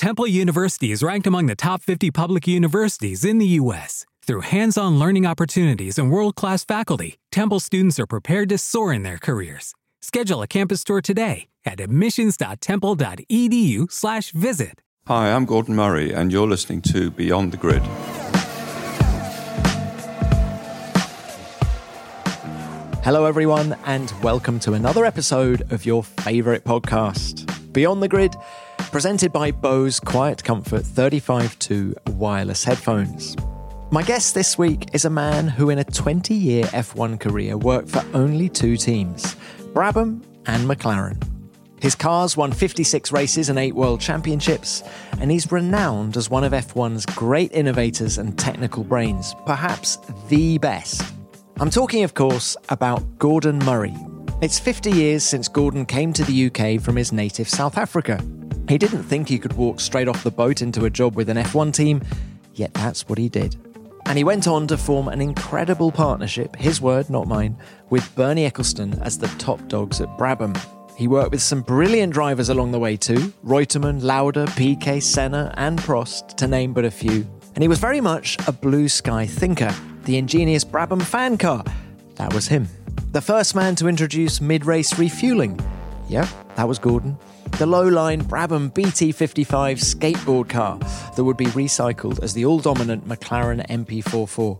Temple University is ranked among the top 50 public universities in the U.S. Through hands-on learning opportunities and world-class faculty, Temple students are prepared to soar in their careers. Schedule a campus tour today at admissions.temple.edu/visit. Hi, I'm Gordon Murray, and you're listening to Beyond the Grid. Hello, everyone, and welcome to another episode of your favourite podcast, Beyond the Grid, presented by Bose Quiet Comfort 35.2 wireless headphones. My guest this week is a man who in a 20-year F1 career worked for only two teams, Brabham and McLaren. His cars won 56 races and 8 world championships, and he's renowned as one of F1's great innovators and technical brains, perhaps the best. I'm talking, of course, about Gordon Murray. It's 50 years since Gordon came to the UK from his native South Africa. He didn't think he could walk straight off the boat into a job with an F1 team, yet that's what he did. And he went on to form an incredible partnership, his word, not mine, with Bernie Ecclestone as the top dogs at Brabham. He worked with some brilliant drivers along the way too, Reutemann, Lauda, Piquet, Senna and Prost, to name but a few. And he was very much a blue sky thinker. The ingenious Brabham fan car, that was him. The first man to introduce mid-race refueling, yep, that was Gordon. The low-line Brabham BT55 skateboard car that would be recycled as the all-dominant McLaren MP44,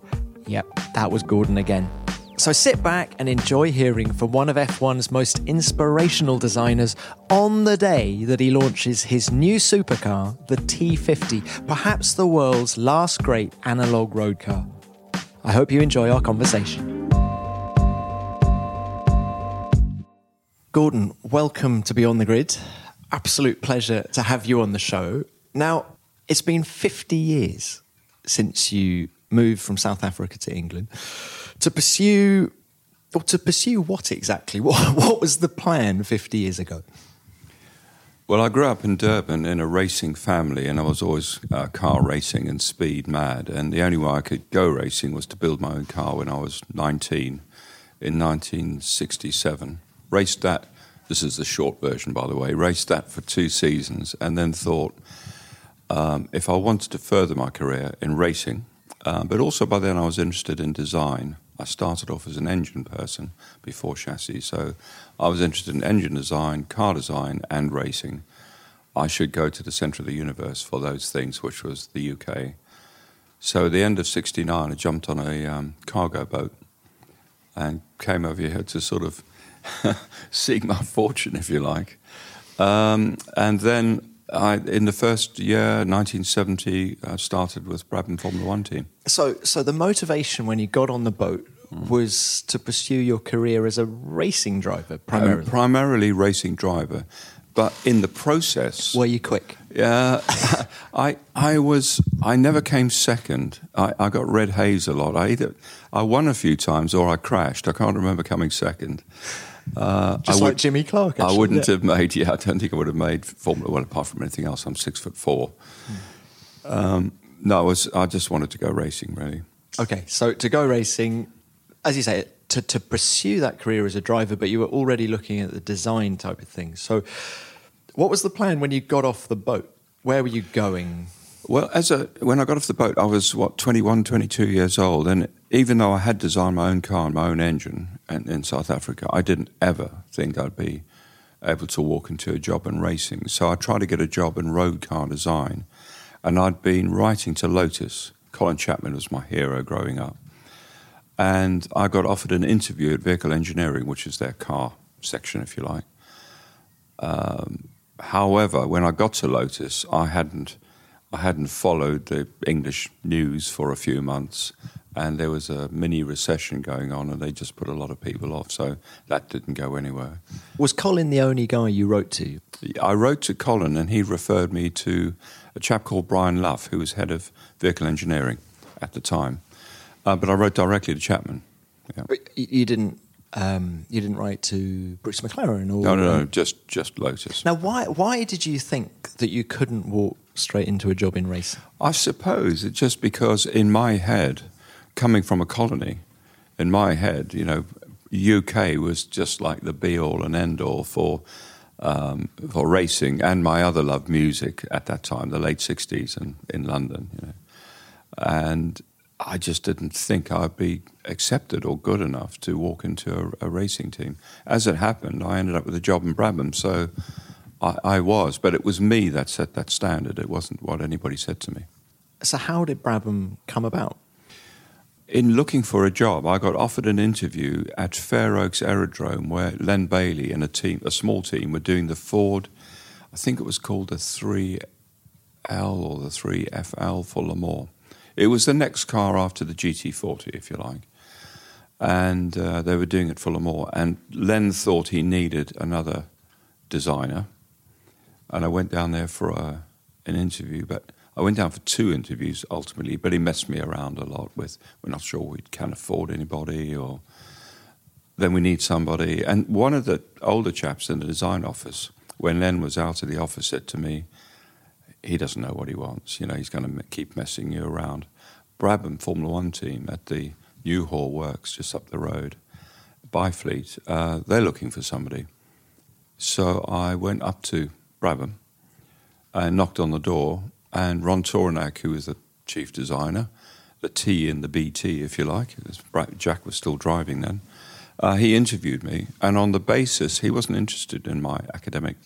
yep, that was Gordon again. So sit back and enjoy hearing from one of F1's most inspirational designers on the day that he launches his new supercar, the T50, perhaps the world's last great analogue road car. I hope you enjoy our conversation. Gordon, welcome to Beyond the Grid. Absolute pleasure to have you on the show. Now, it's been 50 years since you moved from South Africa to England to pursue what exactly? What was the plan 50 years ago? Well, I grew up in Durban in a racing family, and I was always car racing and speed mad. And the only way I could go racing was to build my own car when I was 19 in 1967. Raced that, this is the short version, by the way, raced that for 2 seasons and then thought if I wanted to further my career in racing, but also by then I was interested in design. I started off as an engine person before chassis, so I was interested in engine design, car design, and racing. I should go to the centre of the universe for those things, which was the UK. So at the end of 1969, I jumped on a cargo boat and came over here to sort of seek my fortune, if you like. And then in the first year, 1970, I started with Brabham Formula One team. So the motivation when you got on the boat was to pursue your career as a racing driver, primarily? Primarily racing driver. But in the process... Were you quick? Yeah. I never came second. I got red haze a lot. I won a few times or I crashed. I can't remember coming second. Just like Jimmy Clark, actually. I wouldn't have made, I don't think I would have made Formula One apart from anything else. I'm 6'4". I just wanted to go racing, really. Okay, so to go racing, as you say, to pursue that career as a driver, but you were already looking at the design type of thing. So what was the plan when you got off the boat? Where were you going? Well, when I got off the boat, I was, 21, 22 years old. And even though I had designed my own car and my own engine in South Africa, I didn't ever think I'd be able to walk into a job in racing. So I tried to get a job in road car design. And I'd been writing to Lotus. Colin Chapman was my hero growing up. And I got offered an interview at Vehicle Engineering, which is their car section, if you like. However, when I got to Lotus, I hadn't followed the English news for a few months, and there was a mini recession going on, and they just put a lot of people off, so that didn't go anywhere. Was Colin the only guy you wrote to? I wrote to Colin, and he referred me to a chap called Brian Luff, who was head of vehicle engineering at the time. But I wrote directly to Chapman. Yeah. But you didn't... you didn't write to Bruce McLaren or... No, just Lotus. Now, why did you think that you couldn't walk straight into a job in racing? I suppose it's just because in my head, coming from a colony, in my head, UK was just like the be-all and end-all for for racing and my other love, music, at that time, the late 60s and in London, you know. And I just didn't think I'd be accepted or good enough to walk into a racing team. As it happened, I ended up with a job in Brabham, so I was. But it was me that set that standard. It wasn't what anybody said to me. So how did Brabham come about? In looking for a job, I got offered an interview at Fair Oaks Aerodrome where Len Bailey and a small team, were doing the Ford, I think it was called the 3L or the 3FL for Le Mans. It was the next car after the GT40, if you like. And they were doing it for Le Mans. And Len thought he needed another designer. And I went down there for an interview, but I went down for two interviews ultimately, but he messed me around a lot with, we're not sure we can afford anybody, or then we need somebody. And one of the older chaps in the design office, when Len was out of the office, said to me, he doesn't know what he wants, you know, he's going to keep messing you around. Brabham Formula One team at the Newhall Works, just up the road, Byfleet, they're looking for somebody. So I went up to Brabham and knocked on the door, and Ron Toranak, who was the chief designer, the T in the BT, if you like, Jack was still driving then, he interviewed me, and on the basis, he wasn't interested in my academic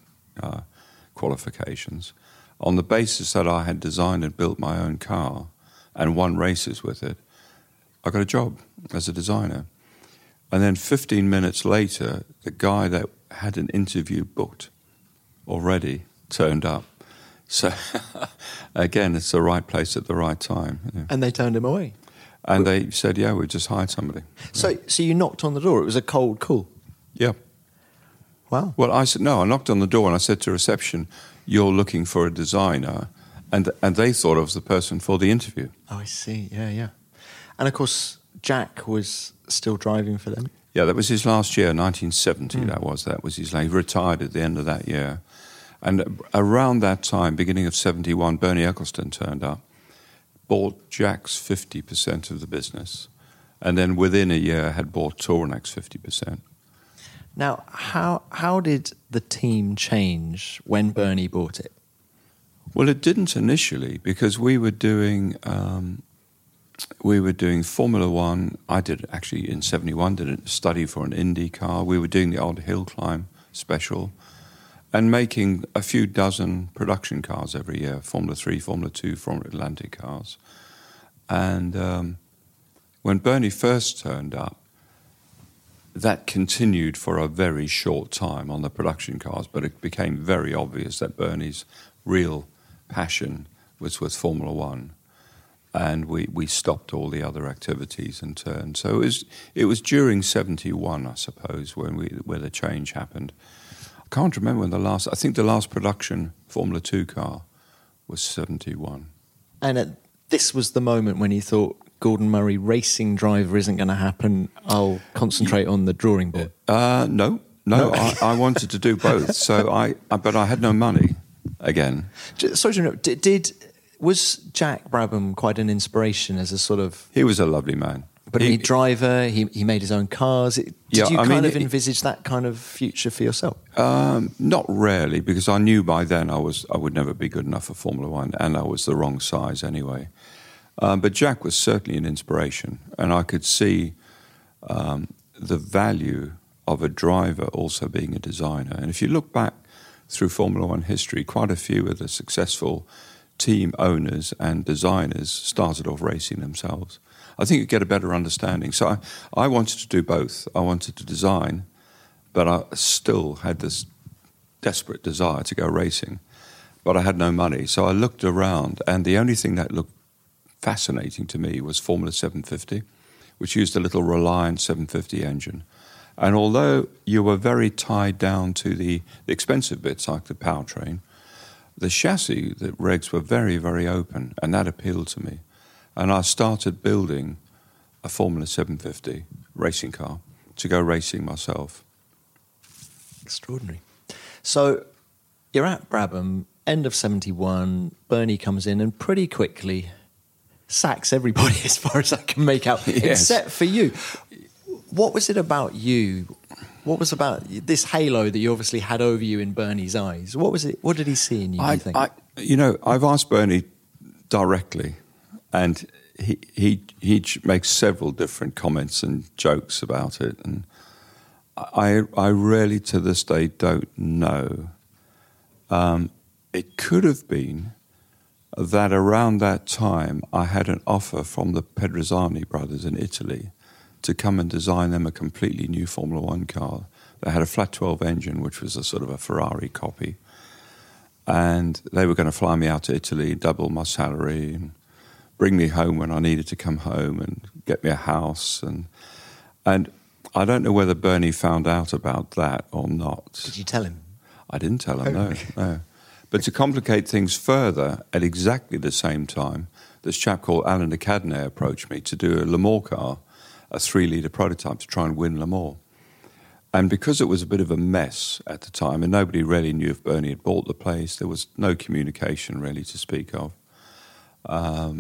qualifications, on the basis that I had designed and built my own car and won races with it, I got a job as a designer. And then 15 minutes later, the guy that had an interview booked already turned up. So, again, it's the right place at the right time. Yeah. And they turned him away? And they said, yeah, we just hired somebody. So yeah. So you knocked on the door. It was a cold call? Yeah. Wow. Well, I said, no, I knocked on the door and I said to reception, you're looking for a designer. And they thought I was the person for the interview. Oh, I see. Yeah, yeah. And, of course, Jack was still driving for them? Yeah, that was his last year, 1970, that was his last. He retired at the end of that year. And around that time, beginning of 71, Bernie Ecclestone turned up, bought Jack's 50% of the business, and then within a year had bought Toranak's 50%. Now, how did the team change when Bernie bought it? Well, it didn't initially, because we were doing Formula One. I did, actually, in 71, did a study for an Indy car. We were doing the odd hill climb special, and making a few dozen production cars every year, Formula 3, Formula 2, Formula Atlantic cars. And when Bernie first turned up, that continued for a very short time on the production cars, but it became very obvious that Bernie's real passion was with Formula 1. And we stopped all the other activities and turned. So it was during 71, I suppose, where the change happened. I can't remember when the last production Formula 2 car was 71. And this was the moment when he thought, Gordon Murray, racing driver isn't going to happen, I'll concentrate on the drawing board. No. I wanted to do both, so but I had no money again. Sorry to interrupt, was Jack Brabham quite an inspiration as a sort of... He was a lovely man. But he driver, he made his own cars. Did you envisage that kind of future for yourself? Not really, because I knew by then I would never be good enough for Formula One, and I was the wrong size anyway. But Jack was certainly an inspiration, and I could see the value of a driver also being a designer. And if you look back through Formula One history, quite a few of the successful team owners and designers started off racing themselves. I think you get a better understanding. So I wanted to do both. I wanted to design, but I still had this desperate desire to go racing. But I had no money. So I looked around, and the only thing that looked fascinating to me was Formula 750, which used a little Reliant 750 engine. And although you were very tied down to the expensive bits, like the powertrain, the chassis, the regs were very, very open, and that appealed to me. And I started building a Formula 750 racing car to go racing myself. Extraordinary. So you're at Brabham, end of 71, Bernie comes in and pretty quickly sacks everybody as far as I can make out, yes. Except for you. What was it about you What was about this halo that you obviously had over you in Bernie's eyes? What was it? What did he see in you? Do you think? I've asked Bernie directly, and he makes several different comments and jokes about it, and I really to this day don't know. It could have been that around that time I had an offer from the Pedrazzani brothers in Italy to come and design them a completely new Formula One car. They had a flat 12 engine, which was a sort of a Ferrari copy. And they were going to fly me out to Italy, double my salary, and bring me home when I needed to come home and get me a house. And I don't know whether Bernie found out about that or not. Did you tell him? I didn't tell him, no. But to complicate things further, at exactly the same time, this chap called Alan de Cadenet approached me to do a Le Mans car, a 3-litre prototype to try and win Le Mans. And because it was a bit of a mess at the time, and nobody really knew if Bernie had bought the place, there was no communication really to speak of. I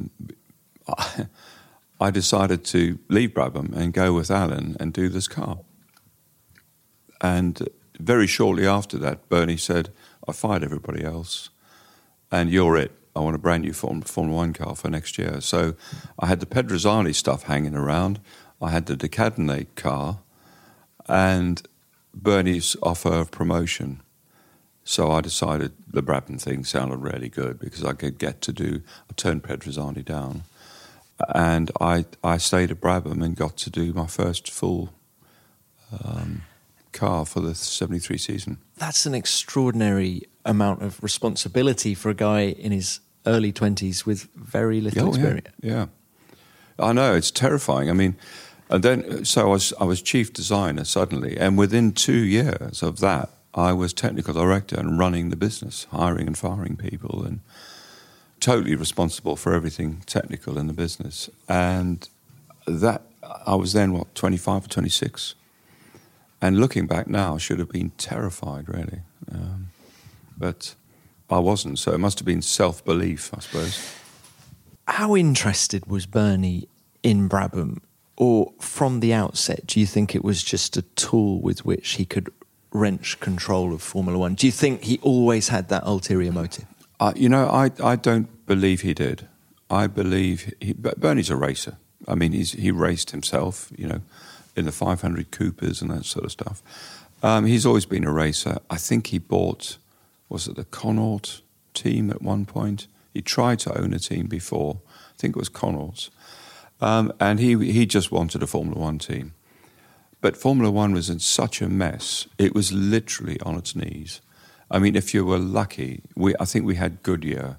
decided to leave Brabham and go with Alan and do this car. And very shortly after that, Bernie said, I fired everybody else, and you're it. I want a brand new Formula One car for next year. So I had the Pedrazzani stuff hanging around. I had the De Cadenet car, and Bernie's offer of promotion. So I decided the Brabham thing sounded really good because I could get to do... I turned Pedrazzani down. And I stayed at Brabham and got to do my first full car for the 73 season. That's an extraordinary amount of responsibility for a guy in his early 20s with very little experience. Yeah. I know, it's terrifying. I mean... And then, so I was chief designer suddenly, and within 2 years of that, I was technical director and running the business, hiring and firing people, and totally responsible for everything technical in the business. And that, I was then, 25 or 26? And looking back now, I should have been terrified, really. But I wasn't, so it must have been self-belief, I suppose. How interested was Bernie in Brabham? Or from the outset, do you think it was just a tool with which he could wrench control of Formula One? Do you think he always had that ulterior motive? I don't believe he did. I believe... Bernie's a racer. I mean, he raced himself, in the 500 Coopers and that sort of stuff. He's always been a racer. I think he bought... Was it the Connaught team at one point? He tried to own a team before. I think it was Connaught's. And he just wanted a Formula One team. But Formula One was in such a mess, it was literally on its knees. I mean, if you were lucky, I think we had Goodyear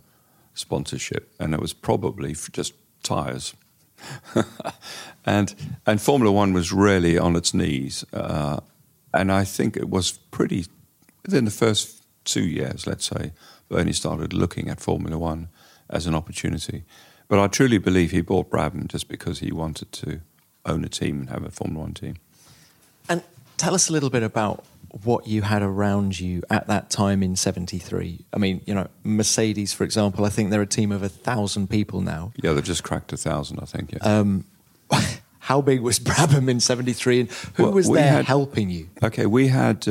sponsorship, and it was probably just tyres. and Formula One was really on its knees. And I think it was pretty... Within the first 2 years, let's say, Bernie started looking at Formula One as an opportunity. But I truly believe he bought Brabham just because he wanted to own a team and have a Formula One team. And tell us a little bit about what you had around you at that time in 73. I mean, Mercedes, for example, I think they're a team of 1,000 people now. Yeah, they've just cracked 1,000, I think, yeah. How big was Brabham in 73 and who was there helping you? Okay, we had,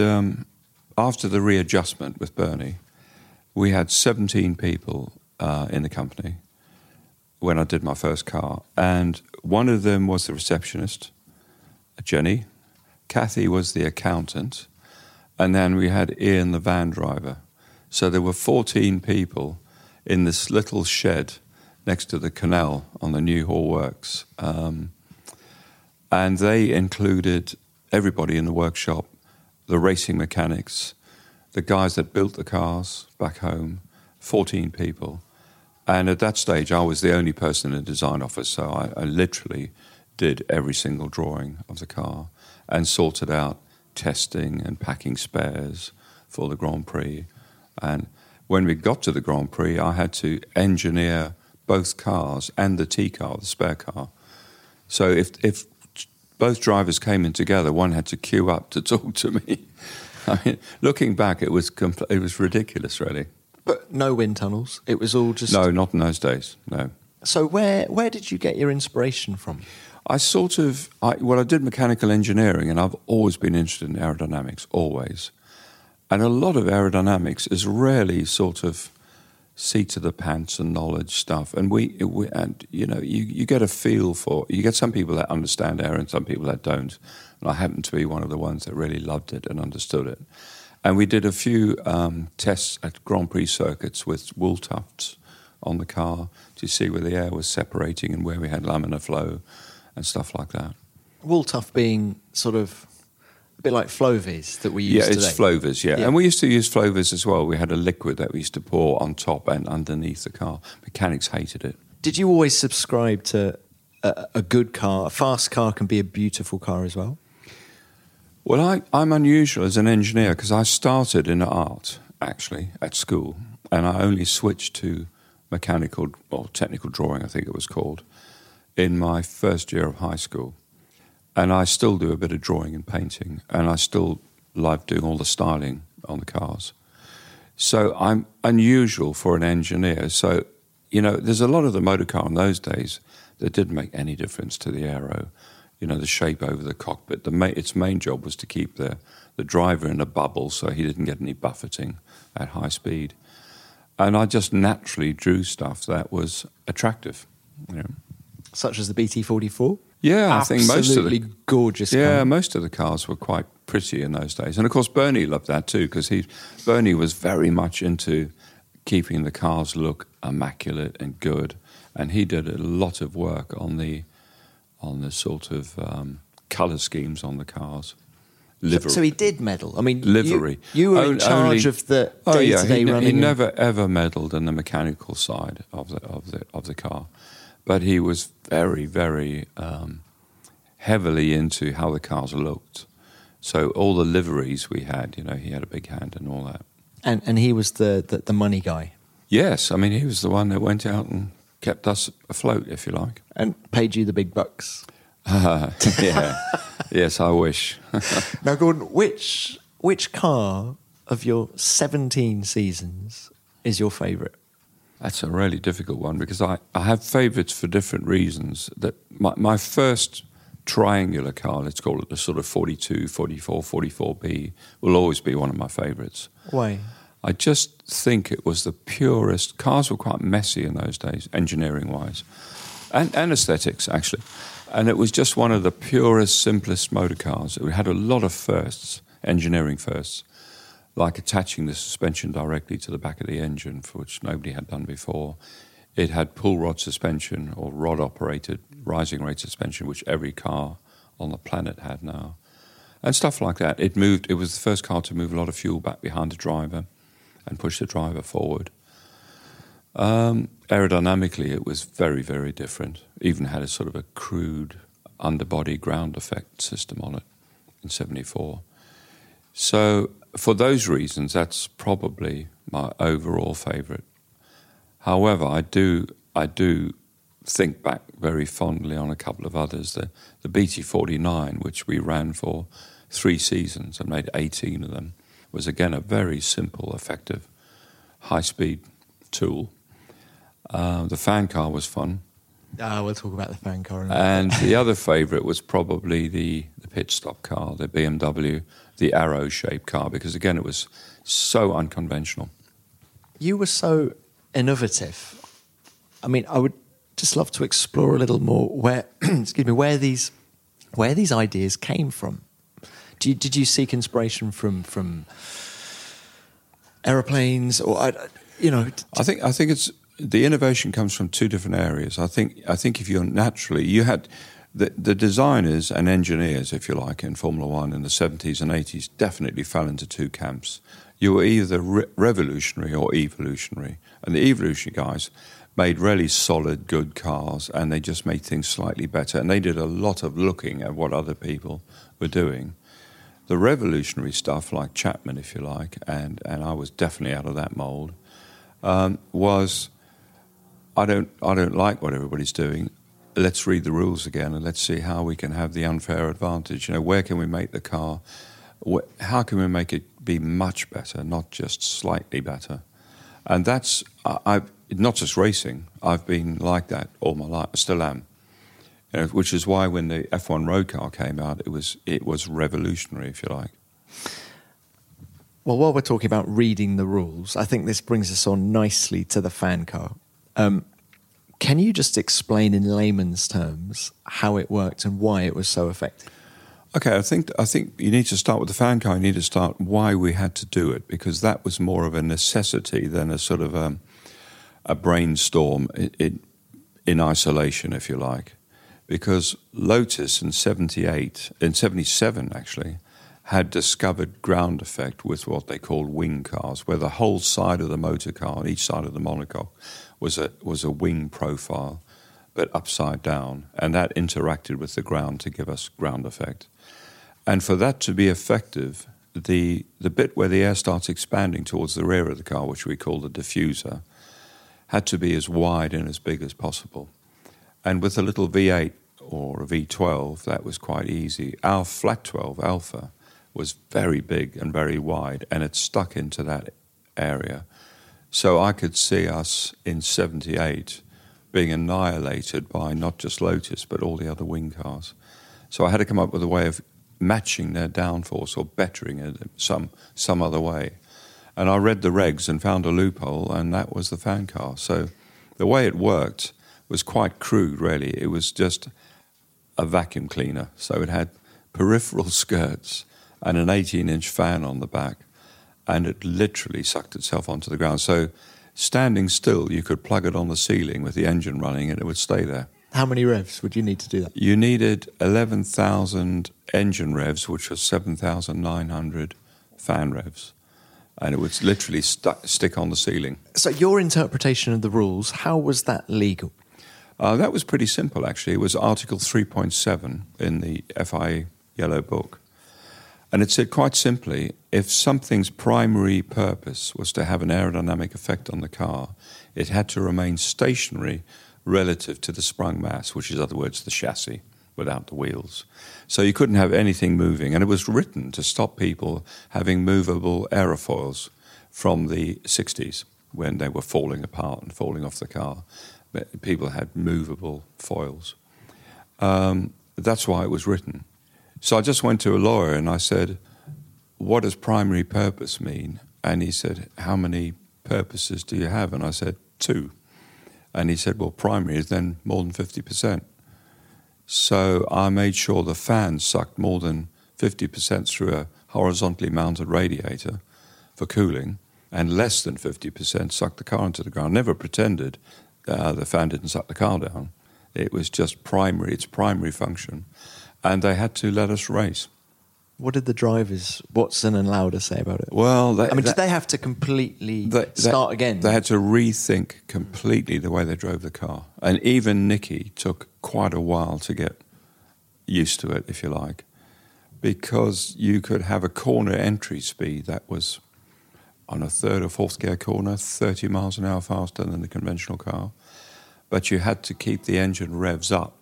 after the readjustment with Bernie, we had 17 people in the company when I did my first car. And one of them was the receptionist, Jenny. Kathy was the accountant. And then we had Ian, the van driver. So there were 14 people in this little shed next to the canal on the New Hall Works. And they included everybody in the workshop, the racing mechanics, the guys that built the cars back home, 14 people. And at that stage, I was the only person in the design office, so I literally did every single drawing of the car and sorted out testing and packing spares for the Grand Prix. And when we got to the Grand Prix, I had to engineer both cars and the T car, the spare car. So if both drivers came in together, one had to queue up to talk to me. I mean, looking back, it was ridiculous, really. But no wind tunnels. It was all just... No, not in those days, no. So where did you get your inspiration from? I did mechanical engineering, and I've always been interested in aerodynamics, always. And a lot of aerodynamics is really sort of seat to the pants and knowledge stuff. And you get a feel for, you get some people that understand air and some people that don't. And I happen to be one of the ones that really loved it and understood it. And we did a few tests at Grand Prix circuits with wool tufts on the car to see where the air was separating and where we had laminar flow and stuff like that. Wool tuft being sort of a bit like Flovis that we use today. Yeah, it's Flovis, yeah. And we used to use Flovis as well. We had a liquid that we used to pour on top and underneath the car. Mechanics hated it. Did you always subscribe to a good car? A fast car can be a beautiful car as well? Well, I'm unusual as an engineer because I started in art, actually, at school, and I only switched to mechanical or technical drawing, I think it was called, in my first year of high school. And I still do a bit of drawing and painting, and I still like doing all the styling on the cars. So I'm unusual for an engineer. So, you know, there's a lot of the motor car in those days that didn't make any difference to the aero, you know, the shape over the cockpit. Its main job was to keep the driver in a bubble so he didn't get any buffeting at high speed. And I just naturally drew stuff that was attractive, you know. Such as the BT44? Yeah, absolutely. I think most of the gorgeous car. Yeah, most of the cars were quite pretty in those days. And of course Bernie loved that too, because Bernie was very much into keeping the cars look immaculate and good. And he did a lot of work on the sort of colour schemes on the cars. Livery. So he did meddle. I mean, livery. You were in charge of the day-to-day running. He never ever meddled in the mechanical side of the car, but he was very, very heavily into how the cars looked. So all the liveries we had, you know, he had a big hand in all that. And he was the money guy. Yes, I mean he was the one that went out and kept us afloat, if you like, and paid you the big bucks. Yeah. Yes, I wish. Now, Gordon, which car of your 17 seasons is your favourite? That's a really difficult one because I have favourites for different reasons. That my first triangular car, let's call it the sort of 42, 44, 44B, will always be one of my favourites. Why? I just think it was the purest. Cars were quite messy in those days, engineering-wise, and aesthetics, actually. And it was just one of the purest, simplest motor cars. It had a lot of firsts, engineering firsts, like attaching the suspension directly to the back of the engine, for which nobody had done before. It had pull rod suspension or rod-operated rising rate suspension, which every car on the planet had now. And stuff like that. It was the first car to move a lot of fuel back behind the driver and push the driver forward. Aerodynamically, it was very, very different. Even had a sort of a crude underbody ground effect system on it in 74. So for those reasons, that's probably my overall favourite. However, I do think back very fondly on a couple of others. The BT49, which we ran for 3 seasons and made 18 of them, was again a very simple, effective, high-speed tool. The fan car was fun. We'll talk about the fan car in a minute. And the other favourite was probably the pit stop car, the BMW, the arrow-shaped car, because, again, it was so unconventional. You were so innovative. I mean, I would just love to explore a little more where these ideas came from. Did you seek inspiration from aeroplanes or, you know? I think it's... The innovation comes from 2 different areas. I think if you're naturally... You had the designers and engineers, if you like, in Formula One in the 70s and 80s definitely fell into 2 camps. You were either revolutionary or evolutionary. And the evolutionary guys made really solid, good cars, and they just made things slightly better. And they did a lot of looking at what other people were doing. The revolutionary stuff, like Chapman, if you like, and I was definitely out of that mould, was... I don't like what everybody's doing. Let's read the rules again and let's see how we can have the unfair advantage. You know, where can we make the car? How can we make it be much better, not just slightly better? And that's not just racing. I've been like that all my life. I still am. which is why when the F1 road car came out, it was revolutionary, if you like. Well, while we're talking about reading the rules, I think this brings us on nicely to the fan car. Can you just explain in layman's terms how it worked and why it was so effective? Okay, I think you need to start with the fan car. You need to start why we had to do it, because that was more of a necessity than a sort of a brainstorm in isolation, if you like. Because Lotus in 78, in 77 actually, had discovered ground effect with what they called wing cars, where the whole side of the motor car, on each side of the monocoque, was a wing profile, but upside down, and that interacted with the ground to give us ground effect. And for that to be effective, the bit where the air starts expanding towards the rear of the car, which we call the diffuser, had to be as wide and as big as possible. And with a little V8 or a V12, that was quite easy. Our flat 12 Alpha was very big and very wide, and it stuck into that area. So I could see us in 78 being annihilated by not just Lotus, but all the other wing cars. So I had to come up with a way of matching their downforce or bettering it some other way. And I read the regs and found a loophole, and that was the fan car. So the way it worked was quite crude, really. It was just a vacuum cleaner. So it had peripheral skirts and an 18-inch fan on the back, and it literally sucked itself onto the ground. So standing still, you could plug it on the ceiling with the engine running, and it would stay there. How many revs would you need to do that? You needed 11,000 engine revs, which was 7,900 fan revs. And it would literally stick on the ceiling. So your interpretation of the rules, how was that legal? That was pretty simple, actually. It was Article 3.7 in the FIA Yellow Book. And it said quite simply, if something's primary purpose was to have an aerodynamic effect on the car, it had to remain stationary relative to the sprung mass, which is, in other words, the chassis without the wheels. So you couldn't have anything moving. And it was written to stop people having movable aerofoils from the 60s when they were falling apart and falling off the car. People had movable foils. That's why it was written. So I just went to a lawyer and I said, what does primary purpose mean? And he said, how many purposes do you have? And I said, two. And he said, well, primary is then more than 50%. So I made sure the fan sucked more than 50% through a horizontally mounted radiator for cooling, and less than 50% sucked the car into the ground. Never pretended the fan didn't suck the car down. It was just its primary function. And they had to let us race. What did the drivers, Watson and Lauda, say about it? Well, did they have to completely start again? They had to rethink completely the way they drove the car. And even Nicky took quite a while to get used to it, if you like, because you could have a corner entry speed that was, on a third or fourth gear corner, 30 miles an hour faster than the conventional car. But you had to keep the engine revs up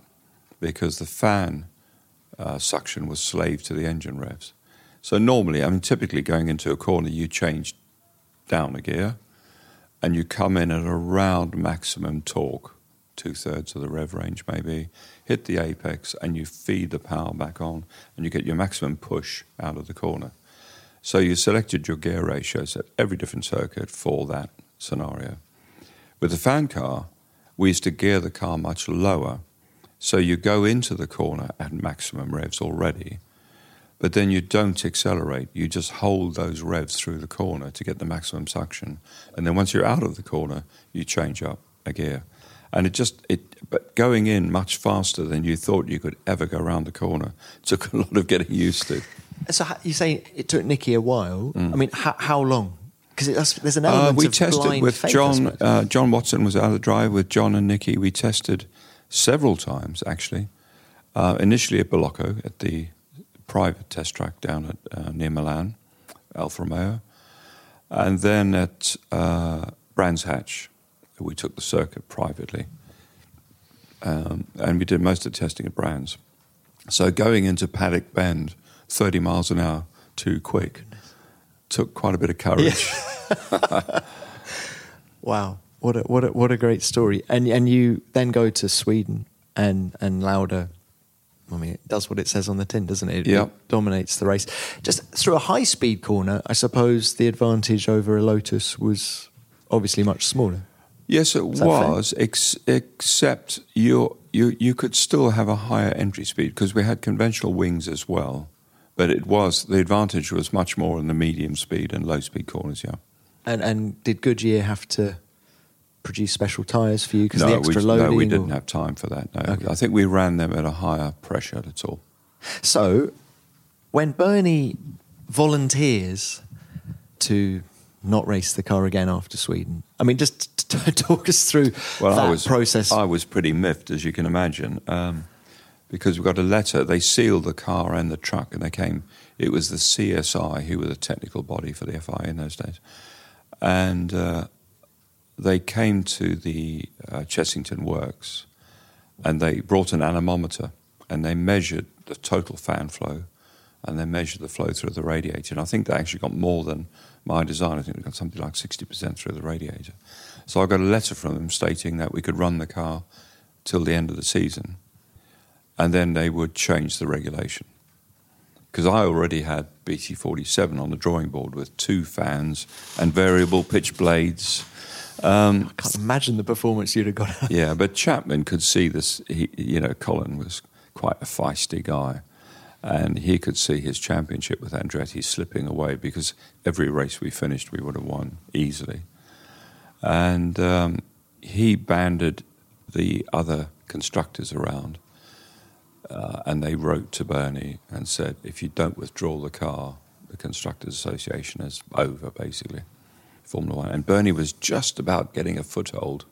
because the fan suction was slave to the engine revs. So normally, typically going into a corner, you change down a gear and you come in at around maximum torque, two-thirds of the rev range maybe, hit the apex and you feed the power back on and you get your maximum push out of the corner. So you selected your gear ratios at every different circuit for that scenario. With the fan car, we used to gear the car much lower. So you go into the corner at maximum revs already, but then you don't accelerate. You just hold those revs through the corner to get the maximum suction. And then once you're out of the corner, you change up a gear. And but going in much faster than you thought you could ever go around the corner took a lot of getting used to. So you say it took Nicky a while. Mm. How long? Because there's an element of blind faith. We tested with John. John Watson was out of the drive with John and Nicky. We tested several times, actually. Initially at Bolocco, at the private test track down at near Milan, Alfa Romeo. And then at Brands Hatch, we took the circuit privately. And we did most of the testing at Brands. So going into Paddock Bend, 30 miles an hour too quick, took quite a bit of courage. Yeah. Wow. What a great story. And you then go to Sweden and Lauda, I mean, it does what it says on the tin, doesn't it? Yep. It dominates the race. Just through a high-speed corner, I suppose the advantage over a Lotus was obviously much smaller. Yes, it was, except you could still have a higher entry speed because we had conventional wings as well. But it was, the advantage was much more in the medium speed and low speed corners, yeah. And did Goodyear have to produce special tyres for you because the extra loading? No, we didn't have time for that, no. Okay. I think we ran them at a higher pressure, that's all. So when Bernie volunteers to not race the car again after Sweden, I mean, just talk us through process. I was pretty miffed, as you can imagine, because we got a letter. They sealed the car and the truck, and they came. It was the CSI, who were the technical body for the FIA in those days. And they came to the Chessington Works, and they brought an anemometer, and they measured the total fan flow, and they measured the flow through the radiator. And I think they actually got more than my design. I think they got something like 60% through the radiator. So I got a letter from them stating that we could run the car till the end of the season, and then they would change the regulation. Because I already had BT47 on the drawing board with two fans and variable pitch blades. I can't imagine the performance you'd have got. Yeah, but Chapman could see this. Colin was quite a feisty guy, and he could see his championship with Andretti slipping away because every race we finished we would have won easily. And he banded the other constructors around, and they wrote to Bernie and said, if you don't withdraw the car, the Constructors Association is over, basically, Formula One. And Bernie was just about getting a foothold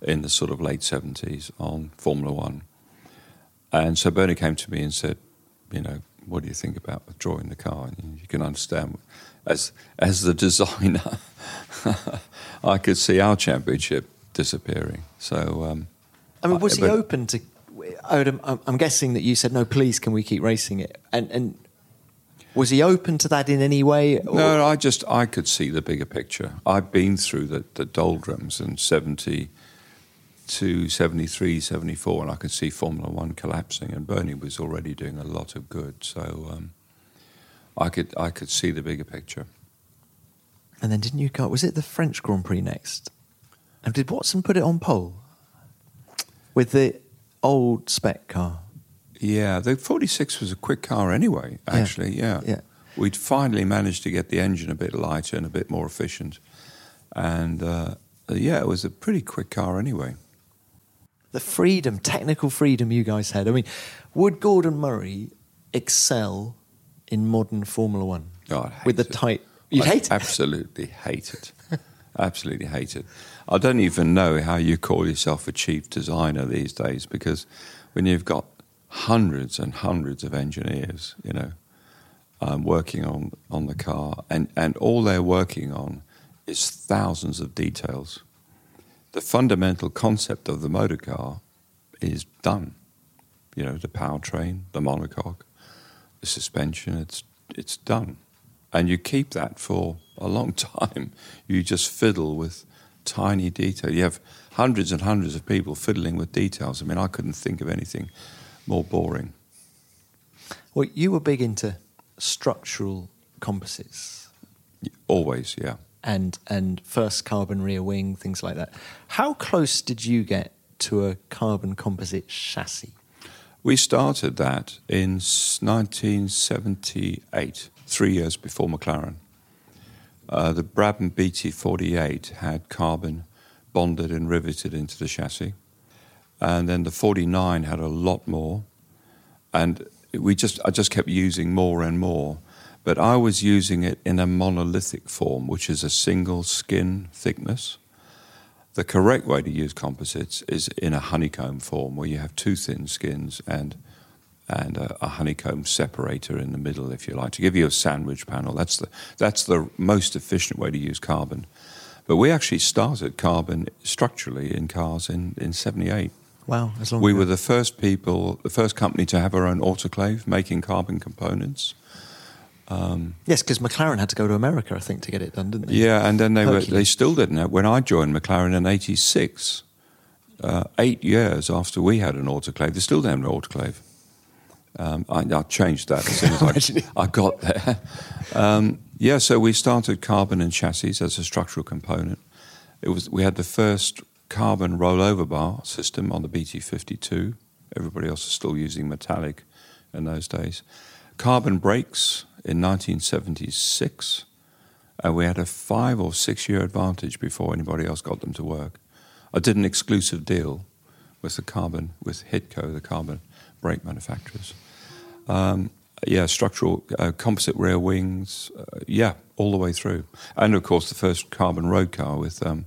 in the sort of late 70s on Formula One. And so Bernie came to me and said, what do you think about withdrawing the car? And you can understand, as the designer, I could see our championship disappearing. So, was he open to? I'm guessing that you said no. Please, can we keep racing it? And was he open to that in any way? Or? No, I could see the bigger picture. I've been through the doldrums in 72, 73, 74, and I could see Formula One collapsing. And Bernie was already doing a lot of good, so I could see the bigger picture. And then didn't you go, was it the French Grand Prix next? And did Watson put it on pole? With the old spec car? Yeah, the 46 was a quick car anyway, actually, yeah. We'd finally managed to get the engine a bit lighter and a bit more efficient. And, it was a pretty quick car anyway. The freedom, technical freedom you guys had. I mean, would Gordon Murray excel in modern Formula One? Oh, I'd hate with the it. Tight... You'd hate it? Absolutely hate it. Absolutely hate it. I don't even know how you call yourself a chief designer these days, because when you've got hundreds and hundreds of engineers, working on the car, and all they're working on is thousands of details. The fundamental concept of the motor car is done. The powertrain, the monocoque, the suspension, it's done. And you keep that for a long time. You just fiddle with tiny detail. You have hundreds and hundreds of people fiddling with details. I mean, I couldn't think of anything more boring. Well, you were big into structural composites. Always, yeah. And first carbon rear wing, things like that. How close did you get to a carbon composite chassis? We started that in 1978. 3 years before McLaren. The Brabham BT48 had carbon bonded and riveted into the chassis. And then the 49 had a lot more. And I just kept using more and more. But I was using it in a monolithic form, which is a single skin thickness. The correct way to use composites is in a honeycomb form, where you have two thin skins and a honeycomb separator in the middle, if you like, to give you a sandwich panel. That's the most efficient way to use carbon. But we actually started carbon structurally in cars in 78. Wow, as long as we were the first company to have our own autoclave, making carbon components. Yes, because McLaren had to go to America, I think, to get it done, didn't they? Yeah, and then they still didn't have... When I joined McLaren in 86... 8 years after we had an autoclave. There's still damn no autoclave. I changed that as soon as I got there. So we started carbon and chassis as a structural component. We had the first carbon rollover bar system on the BT52. Everybody else is still using metallic in those days. Carbon brakes in 1976, and we had a 5 or 6 year advantage before anybody else got them to work. I did an exclusive deal with Hidco, the carbon brake manufacturers. Structural composite rear wings, all the way through. And, of course, the first carbon road car with the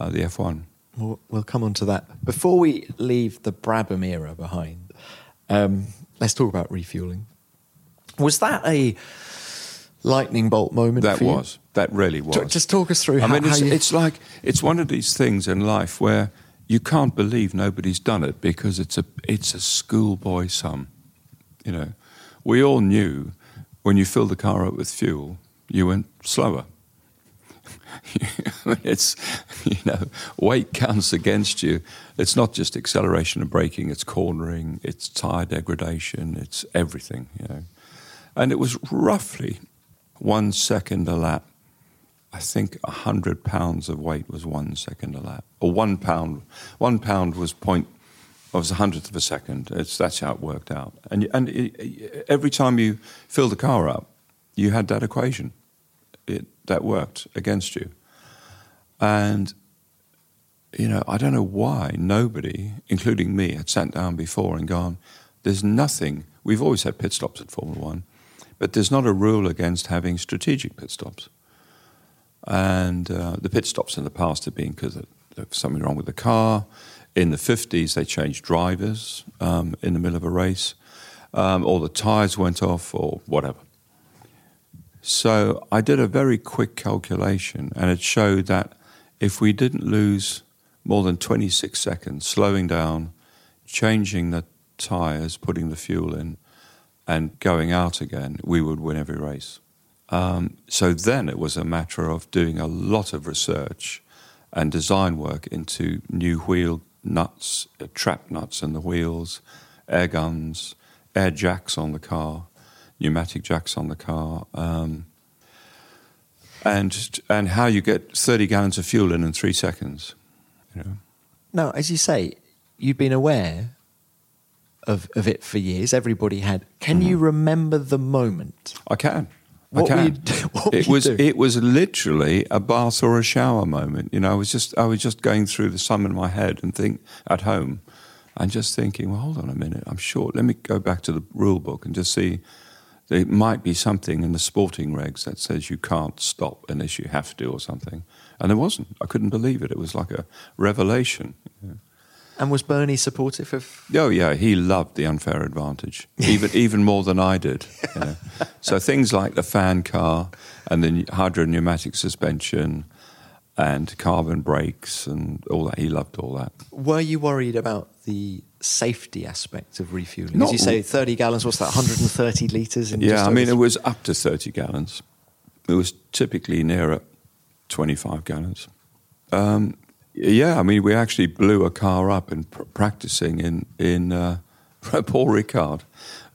F1. We'll come on to that. Before we leave the Brabham era behind, let's talk about refuelling. Was that a lightning bolt moment for you? That really was. Just talk us through how it's one of these things in life where you can't believe nobody's done it because it's a schoolboy sum. You know, we all knew when you fill the car up with fuel, you went slower. It's, weight counts against you. It's not just acceleration and braking, it's cornering, it's tyre degradation, it's everything, And it was roughly 1 second a lap. I think 100 pounds of weight was 1 second a lap. Or 1 pound. 1 pound was 100th of a second. That's how it worked out. And every time you filled the car up, you had that equation. That worked against you. And, I don't know why nobody, including me, had sat down before and gone, there's nothing. We've always had pit stops at Formula One, but there's not a rule against having strategic pit stops. And the pit stops in the past have been because there was something wrong with the car. In the 50s, they changed drivers in the middle of a race, or the tyres went off or whatever. So I did a very quick calculation, and it showed that if we didn't lose more than 26 seconds, slowing down, changing the tyres, putting the fuel in, and going out again, we would win every race. So then it was a matter of doing a lot of research and design work into new wheel nuts, trap nuts in the wheels, air guns, air jacks on the car, pneumatic jacks on the car, and how you get 30 gallons of fuel in 3 seconds. Now, as you say, you've been aware of it for years. Everybody had. Can you remember the moment? I can. It was literally a bath or a shower moment. I was just going through the sum in my head and at home, and just thinking, well, hold on a minute. I'm sure. Let me go back to the rule book and just see. There might be something in the sporting regs that says you can't stop unless you have to or something. And there wasn't. I couldn't believe it. It was like a revelation. Yeah. And was Bernie supportive of? Oh yeah, he loved the unfair advantage, even more than I did. So things like the fan car and the hydro pneumatic suspension and carbon brakes and all that, he loved all that. Were you worried about the safety aspect of refueling? As you say, 30 gallons. What's that? 130 litres. It was up to 30 gallons. It was typically nearer 25 gallons. We actually blew a car up in practicing in Paul Ricard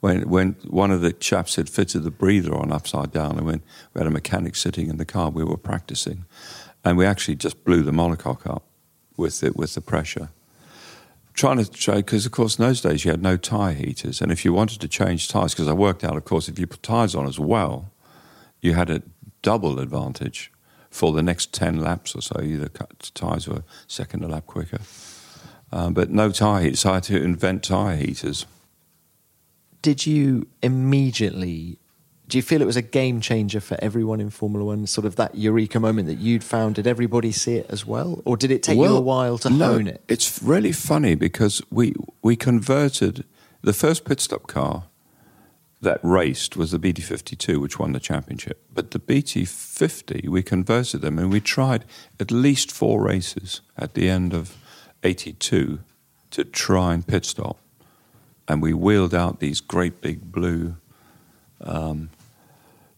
when one of the chaps had fitted the breather on upside down, and when we had a mechanic sitting in the car, we were practicing, and we actually just blew the monocoque up with the pressure. Trying to show, because of course in those days you had no tyre heaters, and if you wanted to change tyres, because I worked out, of course, if you put tyres on as well, you had a double advantage. For the next 10 laps or so, either tyres were second a lap quicker. But no tyre heaters, so I had to invent tyre heaters. Do you feel it was a game changer for everyone in Formula One, sort of that eureka moment that you'd found? Did everybody see it as well? Or did it take you a while to hone it? It's really funny because we converted the first pit stop car that raced was the BT52, which won the championship. But the BT50, we converted them, and we tried at least 4 races at the end of 82 to try and pit stop. And we wheeled out these great big blue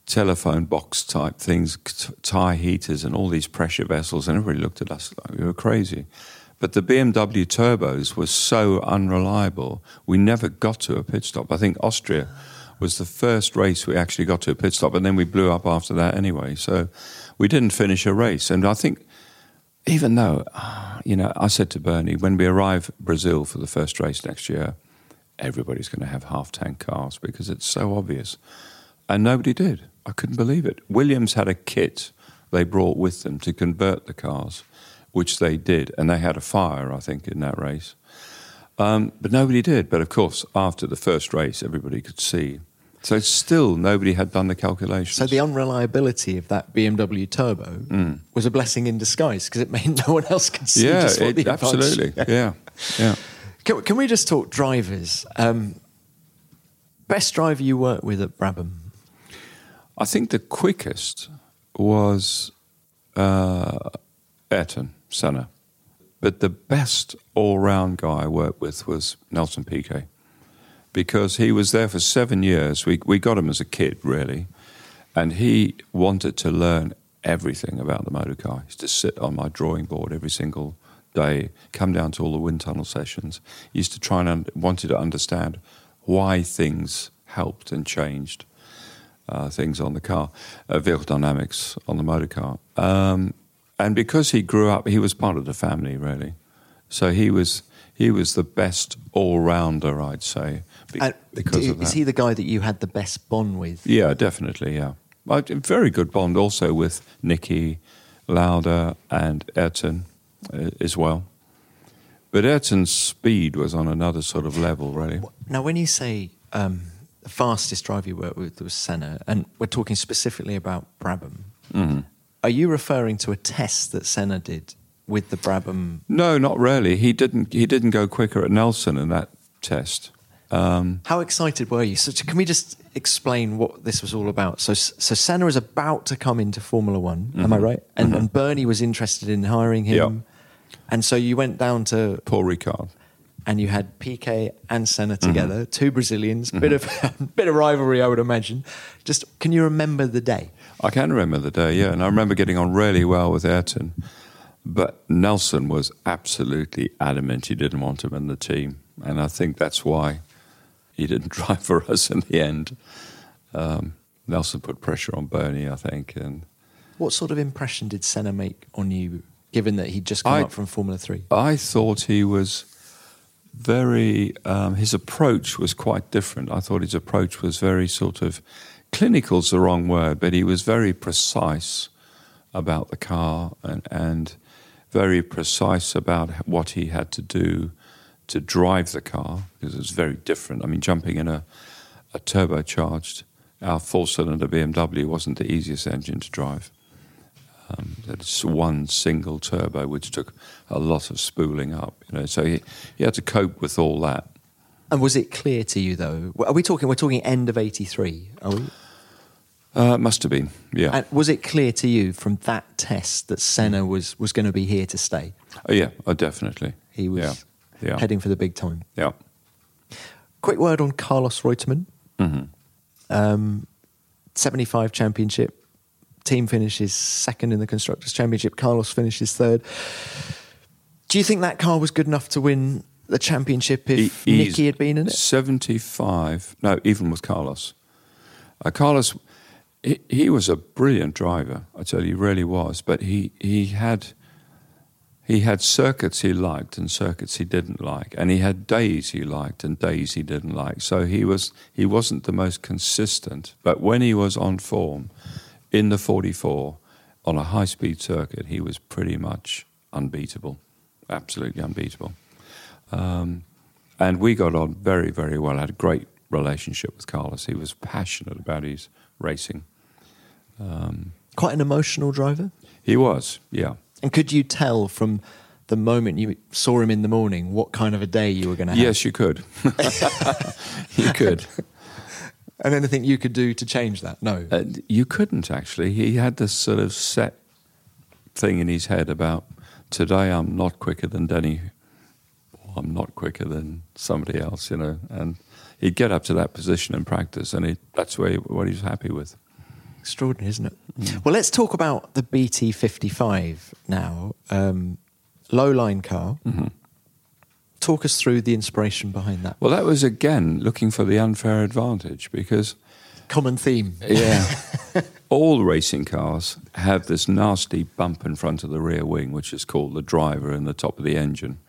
telephone box type things, tyre heaters and all these pressure vessels, and everybody looked at us like we were crazy. But the BMW turbos were so unreliable, we never got to a pit stop. I think Austria was the first race we actually got to a pit stop, and then we blew up after that anyway. So we didn't finish a race. And I think, even though, you know, I said to Bernie, when we arrive in Brazil for the first race next year, everybody's going to have half-tank cars because it's so obvious. And nobody did. I couldn't believe it. Williams had a kit they brought with them to convert the cars, which they did, and they had a fire, I think, in that race. But nobody did. But, of course, after the first race, everybody could see. So still nobody had done the calculations. So the unreliability of that BMW turbo was a blessing in disguise because it meant no one else could see just what the advantage. Absolutely, yeah. Can we just talk drivers? Best driver you worked with at Brabham? I think the quickest was Senna. But the best all-round guy I worked with was Nelson Piquet because he was there for 7 years. We got him as a kid, really, and he wanted to learn everything about the motor car. He used to sit on my drawing board every single day, come down to all the wind tunnel sessions. He used to try and wanted to understand why things helped and changed things on the car, vehicle dynamics on the motor car. And because he grew up, he was part of the family, really. So he was the best all-rounder, I'd say, because of that. Is he the guy that you had the best bond with? Yeah, definitely, yeah. I did very good bond also with Nicky, Lauda and Ayrton as well. But Ayrton's speed was on another sort of level, really. Now, when you say the fastest driver you worked with was Senna, and we're talking specifically about Brabham, are you referring to a test that Senna did with the Brabham? No, not really. He didn't go quicker at Nelson in that test. How excited were you? So can we just explain what this was all about? So Senna is about to come into Formula One, am I right? And Bernie was interested in hiring him. Yep. And so you went down to Paul Ricard. And you had Piquet and Senna together, two Brazilians, bit of rivalry, I would imagine. Just, can you remember the day? I can remember the day, yeah. And I remember getting on really well with Ayrton. But Nelson was absolutely adamant he didn't want him in the team. And I think that's why he didn't drive for us in the end. Nelson put pressure on Bernie, I think. And what sort of impression did Senna make on you, given that he'd just come up from Formula 3? I thought he was... his approach was quite different. I thought his approach was very sort of, clinical's the wrong word, but he was very precise about the car and very precise about what he had to do to drive the car, because it was very different. I mean, jumping in a turbocharged, our four-cylinder BMW wasn't the easiest engine to drive. It's one single turbo, which took a lot of spooling up, you know. So he had to cope with all that. And was it clear to you, though? Are we talking? We're talking end of '83. Are we? Must have been. Yeah. And was it clear to you from that test that Senna was going to be here to stay? Yeah, definitely. He was heading for the big time. Yeah. Quick word on Carlos Reutemann. 75 championship. Team finishes second in the Constructors' Championship. Carlos finishes third. Do you think that car was good enough to win the championship if Nicky had been in it? 75. No, even with Carlos. Carlos, he was a brilliant driver. I tell you, he really was. But he had circuits he liked and circuits he didn't like, and he had days he liked and days he didn't like. So he wasn't the most consistent. But when he was on form. In the 44, on a high-speed circuit, he was pretty much unbeatable, absolutely unbeatable. And we got on very, very well. I had a great relationship with Carlos. He was passionate about his racing. Quite an emotional driver? He was, yeah. And could you tell from the moment you saw him in the morning what kind of a day you were going to have? Yes, you could. You could. And anything you could do to change that? No. You couldn't, actually. He had this sort of set thing in his head about, today I'm not quicker than Denny, or I'm not quicker than somebody else, you know. And he'd get up to that position in practice, and that's what he was happy with. Extraordinary, isn't it? Mm. Well, let's talk about the BT55 now. low-line car. Mm-hmm. Talk us through the inspiration behind that. Well, that was, again, looking for the unfair advantage because... Common theme. Yeah. All racing cars have this nasty bump in front of the rear wing, which is called the driver and the top of the engine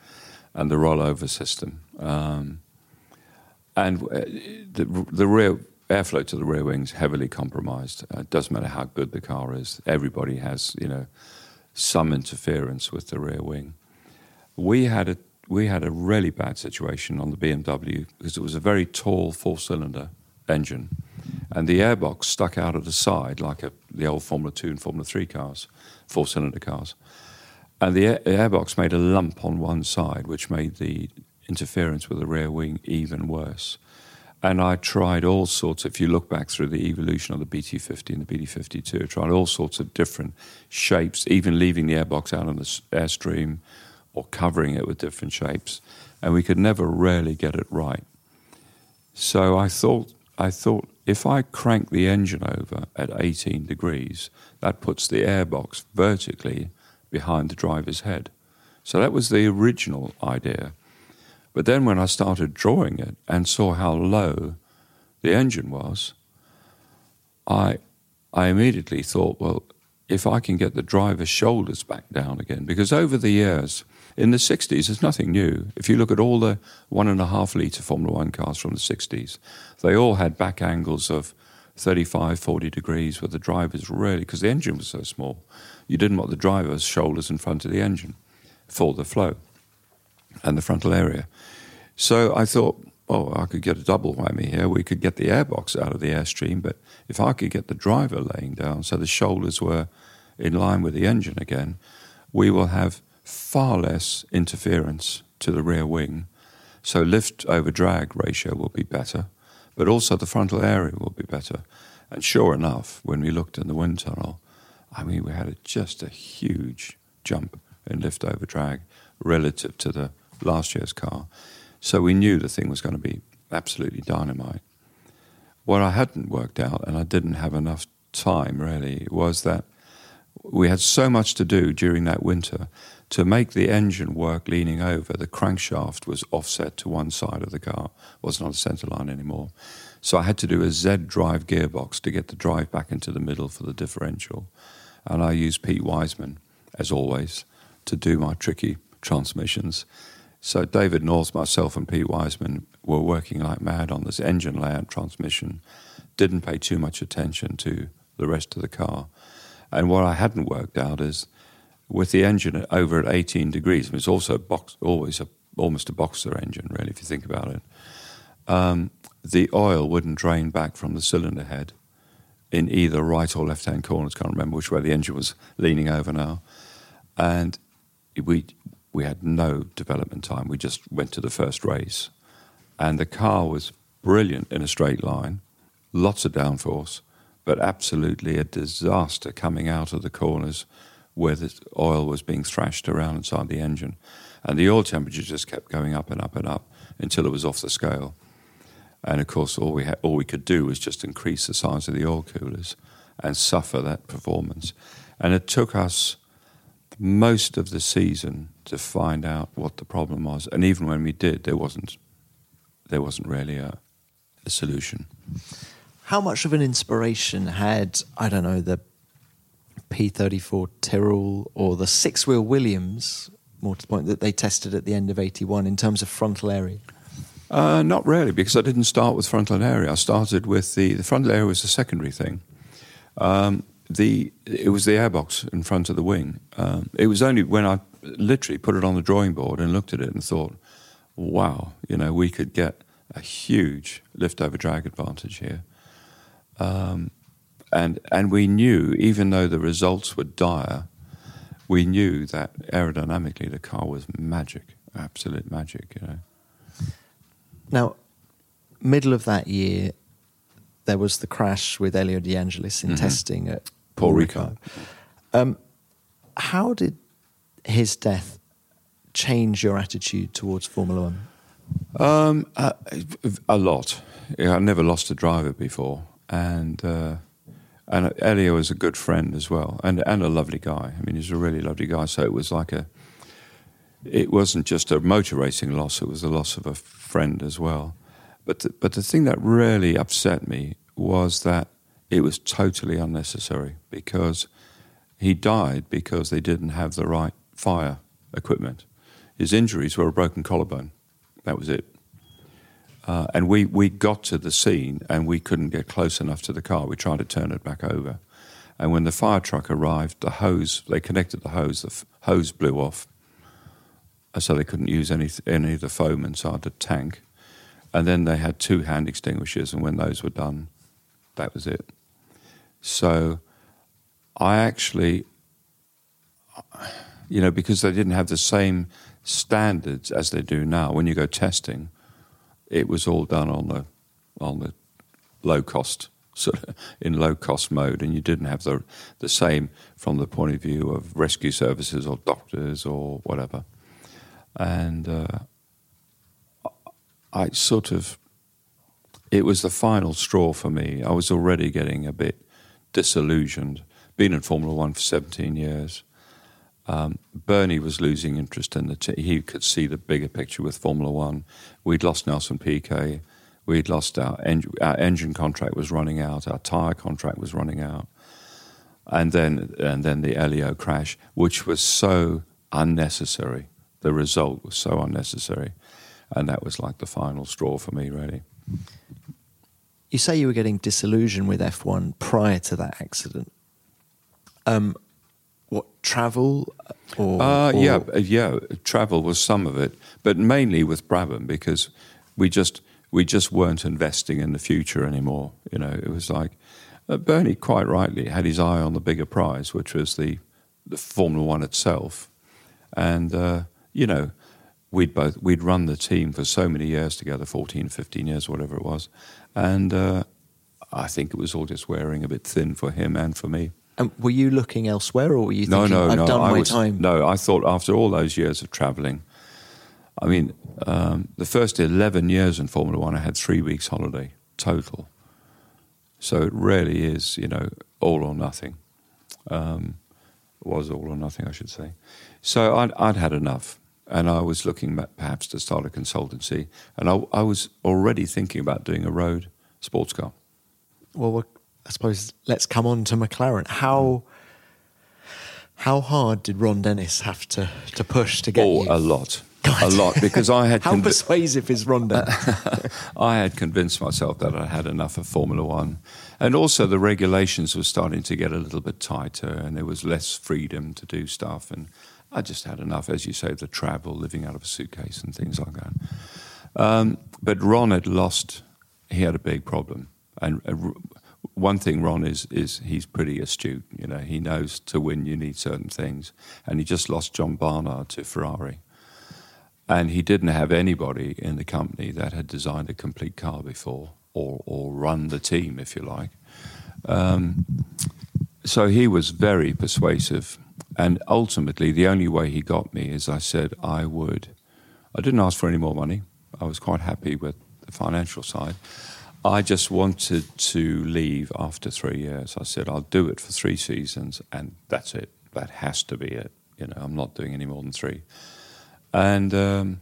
and the rollover system. And the rear airflow to the rear wing is heavily compromised. It doesn't matter how good the car is. Everybody has, you know, some interference with the rear wing. We had a really bad situation on the BMW because it was a very tall four-cylinder engine, and the airbox stuck out of the side like the old Formula 2 and Formula 3 cars, four-cylinder cars. And the airbox made a lump on one side, which made the interference with the rear wing even worse. And I tried all sorts, if you look back through the evolution of the BT50 and the BT52, I tried all sorts of different shapes, even leaving the airbox out on the airstream, or covering it with different shapes, and we could never really get it right. So I thought, if I crank the engine over at 18 degrees, that puts the airbox vertically behind the driver's head. So that was the original idea. But then when I started drawing it and saw how low the engine was, I immediately thought, well, if I can get the driver's shoulders back down again, because over the years... In the 60s, there's nothing new. If you look at all the 1.5-litre Formula 1 cars from the 60s, they all had back angles of 35, 40 degrees with the drivers really... Because the engine was so small, you didn't want the driver's shoulders in front of the engine for the flow and the frontal area. So I thought, oh, I could get a double whammy here. We could get the airbox out of the airstream, but if I could get the driver laying down so the shoulders were in line with the engine again, we will have... far less interference to the rear wing, so lift over drag ratio will be better, but also the frontal area will be better. And sure enough, when we looked in the wind tunnel, I mean, we had just a huge jump in lift over drag relative to the last year's car. So we knew the thing was going to be absolutely dynamite. What I hadn't worked out, and I didn't have enough time really, was that we had so much to do during that winter to make the engine work leaning over. The crankshaft was offset to one side of the car, it wasn't on the centre line anymore. So I had to do a Z-drive gearbox to get the drive back into the middle for the differential. And I used Pete Wiseman, as always, to do my tricky transmissions. So David North, myself and Pete Wiseman were working like mad on this engine layout transmission, didn't pay too much attention to the rest of the car. And what I hadn't worked out is, with the engine over at 18 degrees, I mean, it's also almost a boxer engine, really, if you think about it, the oil wouldn't drain back from the cylinder head in either right or left-hand corners. Can't remember which way the engine was leaning over now. And we had no development time. We just went to the first race. And the car was brilliant in a straight line, lots of downforce, but absolutely a disaster coming out of the corners where the oil was being thrashed around inside the engine. And the oil temperature just kept going up and up and up until it was off the scale. And, of course, all we could do was just increase the size of the oil coolers and suffer that performance. And it took us most of the season to find out what the problem was. And even when we did, there wasn't really a solution. How much of an inspiration had, I don't know, the P34 Tyrrell or the six-wheel Williams, more to the point, that they tested at the end of 81 in terms of frontal area? Not really, because I didn't start with frontal area. I started with the frontal area was the secondary thing. It was the airbox in front of the wing. It was only when I literally put it on the drawing board and looked at it and thought, wow, you know, we could get a huge lift-over drag advantage here. And we knew, even though the results were dire, we knew that aerodynamically the car was magic, absolute magic, you know. Now, middle of that year, there was the crash with Elio De Angelis in testing at Paul Ricard. How did his death change your attitude towards Formula One? A lot. I never lost a driver before. And Elio was a good friend as well, and a lovely guy. I mean, he's a really lovely guy. So it was like it wasn't just a motor racing loss, it was the loss of a friend as well. But the thing that really upset me was that it was totally unnecessary, because he died because they didn't have the right fire equipment. His injuries were a broken collarbone. That was it. And we got to the scene and we couldn't get close enough to the car. We tried to turn it back over. And when the fire truck arrived, the hose, they connected the hose blew off. So they couldn't use any of the foam inside the tank. And then they had two hand extinguishers, and when those were done, that was it. So I actually, you know, because they didn't have the same standards as they do now, when you go testing, it was all done on the low cost, sort of in low cost mode, and you didn't have the same from the point of view of rescue services or doctors or whatever. And I sort of, it was the final straw for me. I was already getting a bit disillusioned, been in Formula One for 17 years. Bernie was losing interest in the team. He could see the bigger picture with Formula One. We'd lost Nelson Piquet. We'd lost our engine contract was running out. Our tyre contract was running out. And then the Elio crash, which was so unnecessary. The result was so unnecessary. And that was like the final straw for me, really. You say you were getting disillusioned with F1 prior to that accident. What, travel? Yeah, travel was some of it, but mainly with Brabham, because we just weren't investing in the future anymore. You know, it was like Bernie quite rightly had his eye on the bigger prize, which was the Formula One itself, and you know. We'd run the team for so many years together, 14, 15 years, whatever it was. And I think it was all just wearing a bit thin for him and for me. And were you looking elsewhere, or were you thinking, I've done my time? No, I thought after all those years of travelling, I mean, the first 11 years in Formula One, I had 3 weeks holiday total. So it really is, you know, all or nothing. Was all or nothing, I should say. So I'd had enough. And I was looking perhaps to start a consultancy. And I was already thinking about doing a road sports car. Well, I suppose let's come on to McLaren. How hard did Ron Dennis have to push to get you? A lot. Because I had... How persuasive is Ron Dennis? I had convinced myself that I had enough of Formula One. And also the regulations were starting to get a little bit tighter and there was less freedom to do stuff, and I just had enough, as you say, the travel, living out of a suitcase and things like that. But Ron had lost, he had a big problem. And one thing Ron is he's pretty astute, you know, he knows to win you need certain things. And he just lost John Barnard to Ferrari. And he didn't have anybody in the company that had designed a complete car before, or run the team, if you like. So he was very persuasive. And ultimately, the only way he got me is I said I would. I didn't ask for any more money. I was quite happy with the financial side. I just wanted to leave after 3 years. I said, I'll do it for 3 seasons, and that's it. That has to be it. You know, I'm not doing any more than 3. And, and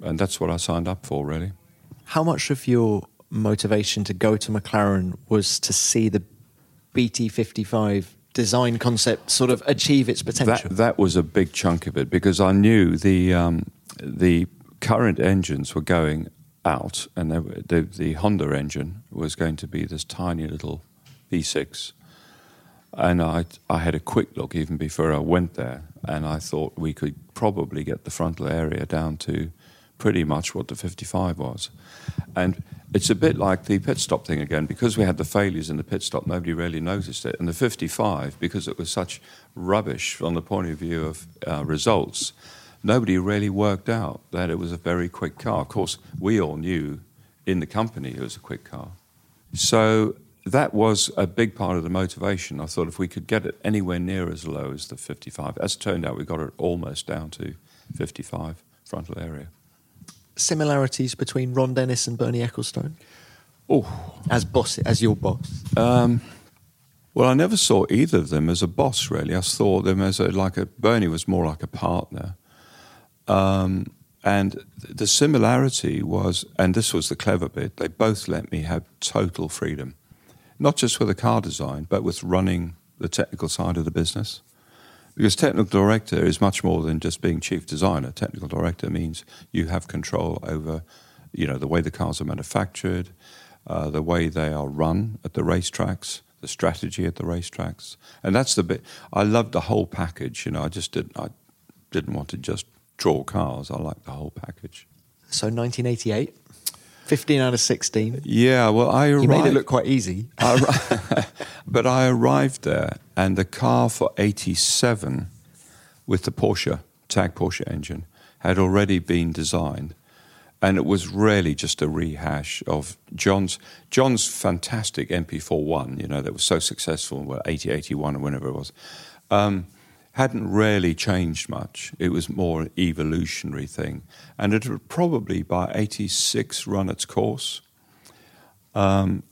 that's what I signed up for, really. How much of your motivation to go to McLaren was to see the BT55 design concept sort of achieve its potential? That was a big chunk of it, because I knew the current engines were going out, and the Honda engine was going to be this tiny little V6. And I had a quick look even before I went there, and I thought we could probably get the frontal area down to pretty much what the 55 was. And it's a bit like the pit stop thing again. Because we had the failures in the pit stop, nobody really noticed it. And the 55, because it was such rubbish from the point of view of results, nobody really worked out that it was a very quick car. Of course, we all knew in the company it was a quick car. So that was a big part of the motivation. I thought if we could get it anywhere near as low as the 55, as it turned out, we got it almost down to 55 frontal area. Similarities between Ron Dennis and Bernie Ecclestone? Oh, as your boss. Well, I never saw either of them as a boss, really. I saw them as Bernie was more like a partner, And the similarity was, and this was the clever bit, they both let me have total freedom, not just with the car design, but with running the technical side of the business. Because technical director is much more than just being chief designer. Technical director means you have control over, you know, the way the cars are manufactured, the way they are run at the racetracks, the strategy at the racetracks, and that's the bit. I loved the whole package. You know, I didn't want to just draw cars. I liked the whole package. So 1988, 15 out of 16. Yeah, well, I arrived. You made it look quite easy. But I arrived there, and the car for 87 with the Porsche, TAG Porsche engine, had already been designed. And it was really just a rehash of John's fantastic MP41, you know, that was so successful, well, 80, 81 or whenever it was, hadn't really changed much. It was more an evolutionary thing. And it would probably, by 86, run its course. And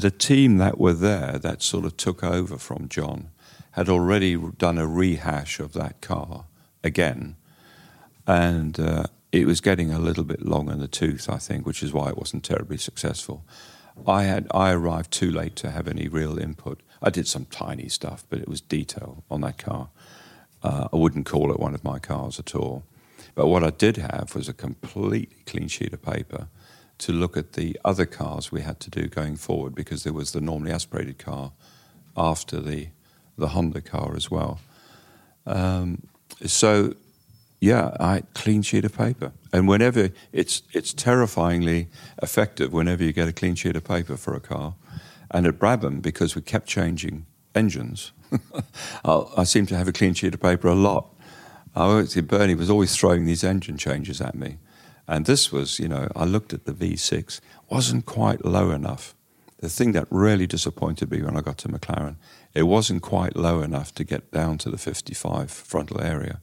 the team that were there that sort of took over from John had already done a rehash of that car again. And it was getting a little bit long in the tooth, I think, which is why it wasn't terribly successful. I arrived too late to have any real input. I did some tiny stuff, but it was detail on that car. I wouldn't call it one of my cars at all. But what I did have was a completely clean sheet of paper to look at the other cars we had to do going forward, because there was the normally aspirated car after the Honda car as well. So, yeah, I clean sheet of paper. And whenever, it's terrifyingly effective whenever you get a clean sheet of paper for a car. And at Brabham, because we kept changing engines, I seem to have a clean sheet of paper a lot. Bernie was always throwing these engine changes at me. And this was, you know, I looked at the V6, wasn't quite low enough. The thing that really disappointed me when I got to McLaren, it wasn't quite low enough to get down to the 55 frontal area.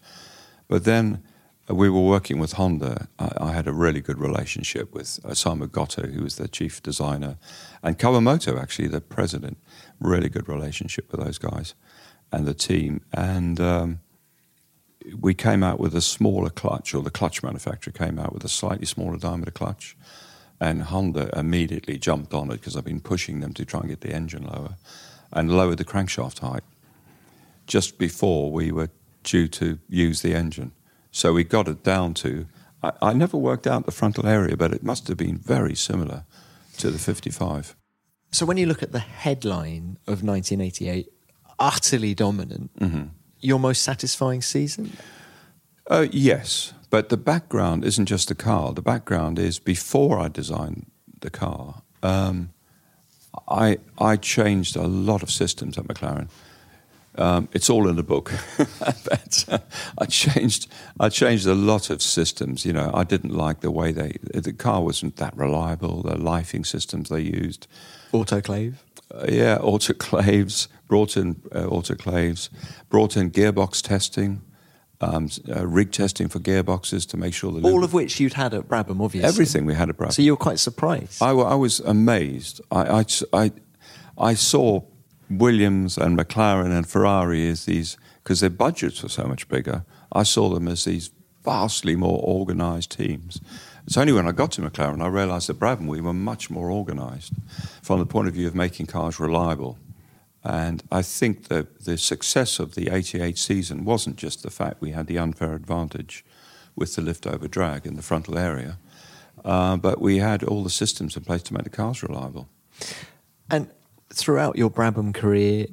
But then we were working with Honda. I had a really good relationship with Osamu Goto, who was their chief designer, and Kawamoto, actually, the president. Really good relationship with those guys and the team. And we came out with a smaller clutch, or the clutch manufacturer came out with a slightly smaller diameter clutch, and Honda immediately jumped on it because I've been pushing them to try and get the engine lower, and lowered the crankshaft height just before we were due to use the engine. So we got it down to, I never worked out the frontal area, but it must have been very similar to the 55. So when you look at the headline of 1988, utterly dominant, mm-hmm. Your most satisfying season? Yes, but the background isn't just the car. The background is before I designed the car, I changed a lot of systems at McLaren. It's all in the book. But I changed a lot of systems. You know, I didn't like the way the car wasn't that reliable. The lifing systems they used, autoclaves. Brought in autoclaves. Brought in gearbox testing, rig testing for gearboxes to make sure that all of which you'd had at Brabham, obviously. Everything we had at Brabham. So you were quite surprised. I was amazed. I saw Williams and McLaren and Ferrari as these, because their budgets were so much bigger, I saw them as these vastly more organised teams. It's only when I got to McLaren I realised that Brabham, we were much more organised from the point of view of making cars reliable. And I think that the success of the 88 season wasn't just the fact we had the unfair advantage with the lift-over drag in the frontal area, but we had all the systems in place to make the cars reliable. And throughout your Brabham career,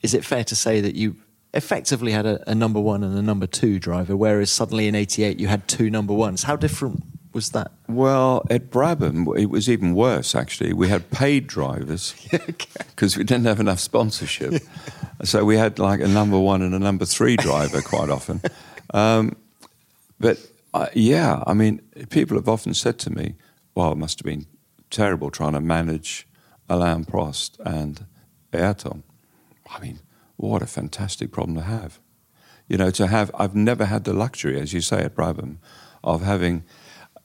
is it fair to say that you effectively had a number one and a number two driver, whereas suddenly in 88 you had two number ones? How different was that? Well, at Brabham, it was even worse, actually. We had paid drivers because we didn't have enough sponsorship. So we had like a number one and a number three driver quite often. People have often said to me, well, it must have been terrible trying to manage Alain Prost and Ayrton. I mean, what a fantastic problem to have. You know, I've never had the luxury, as you say at Brabham, of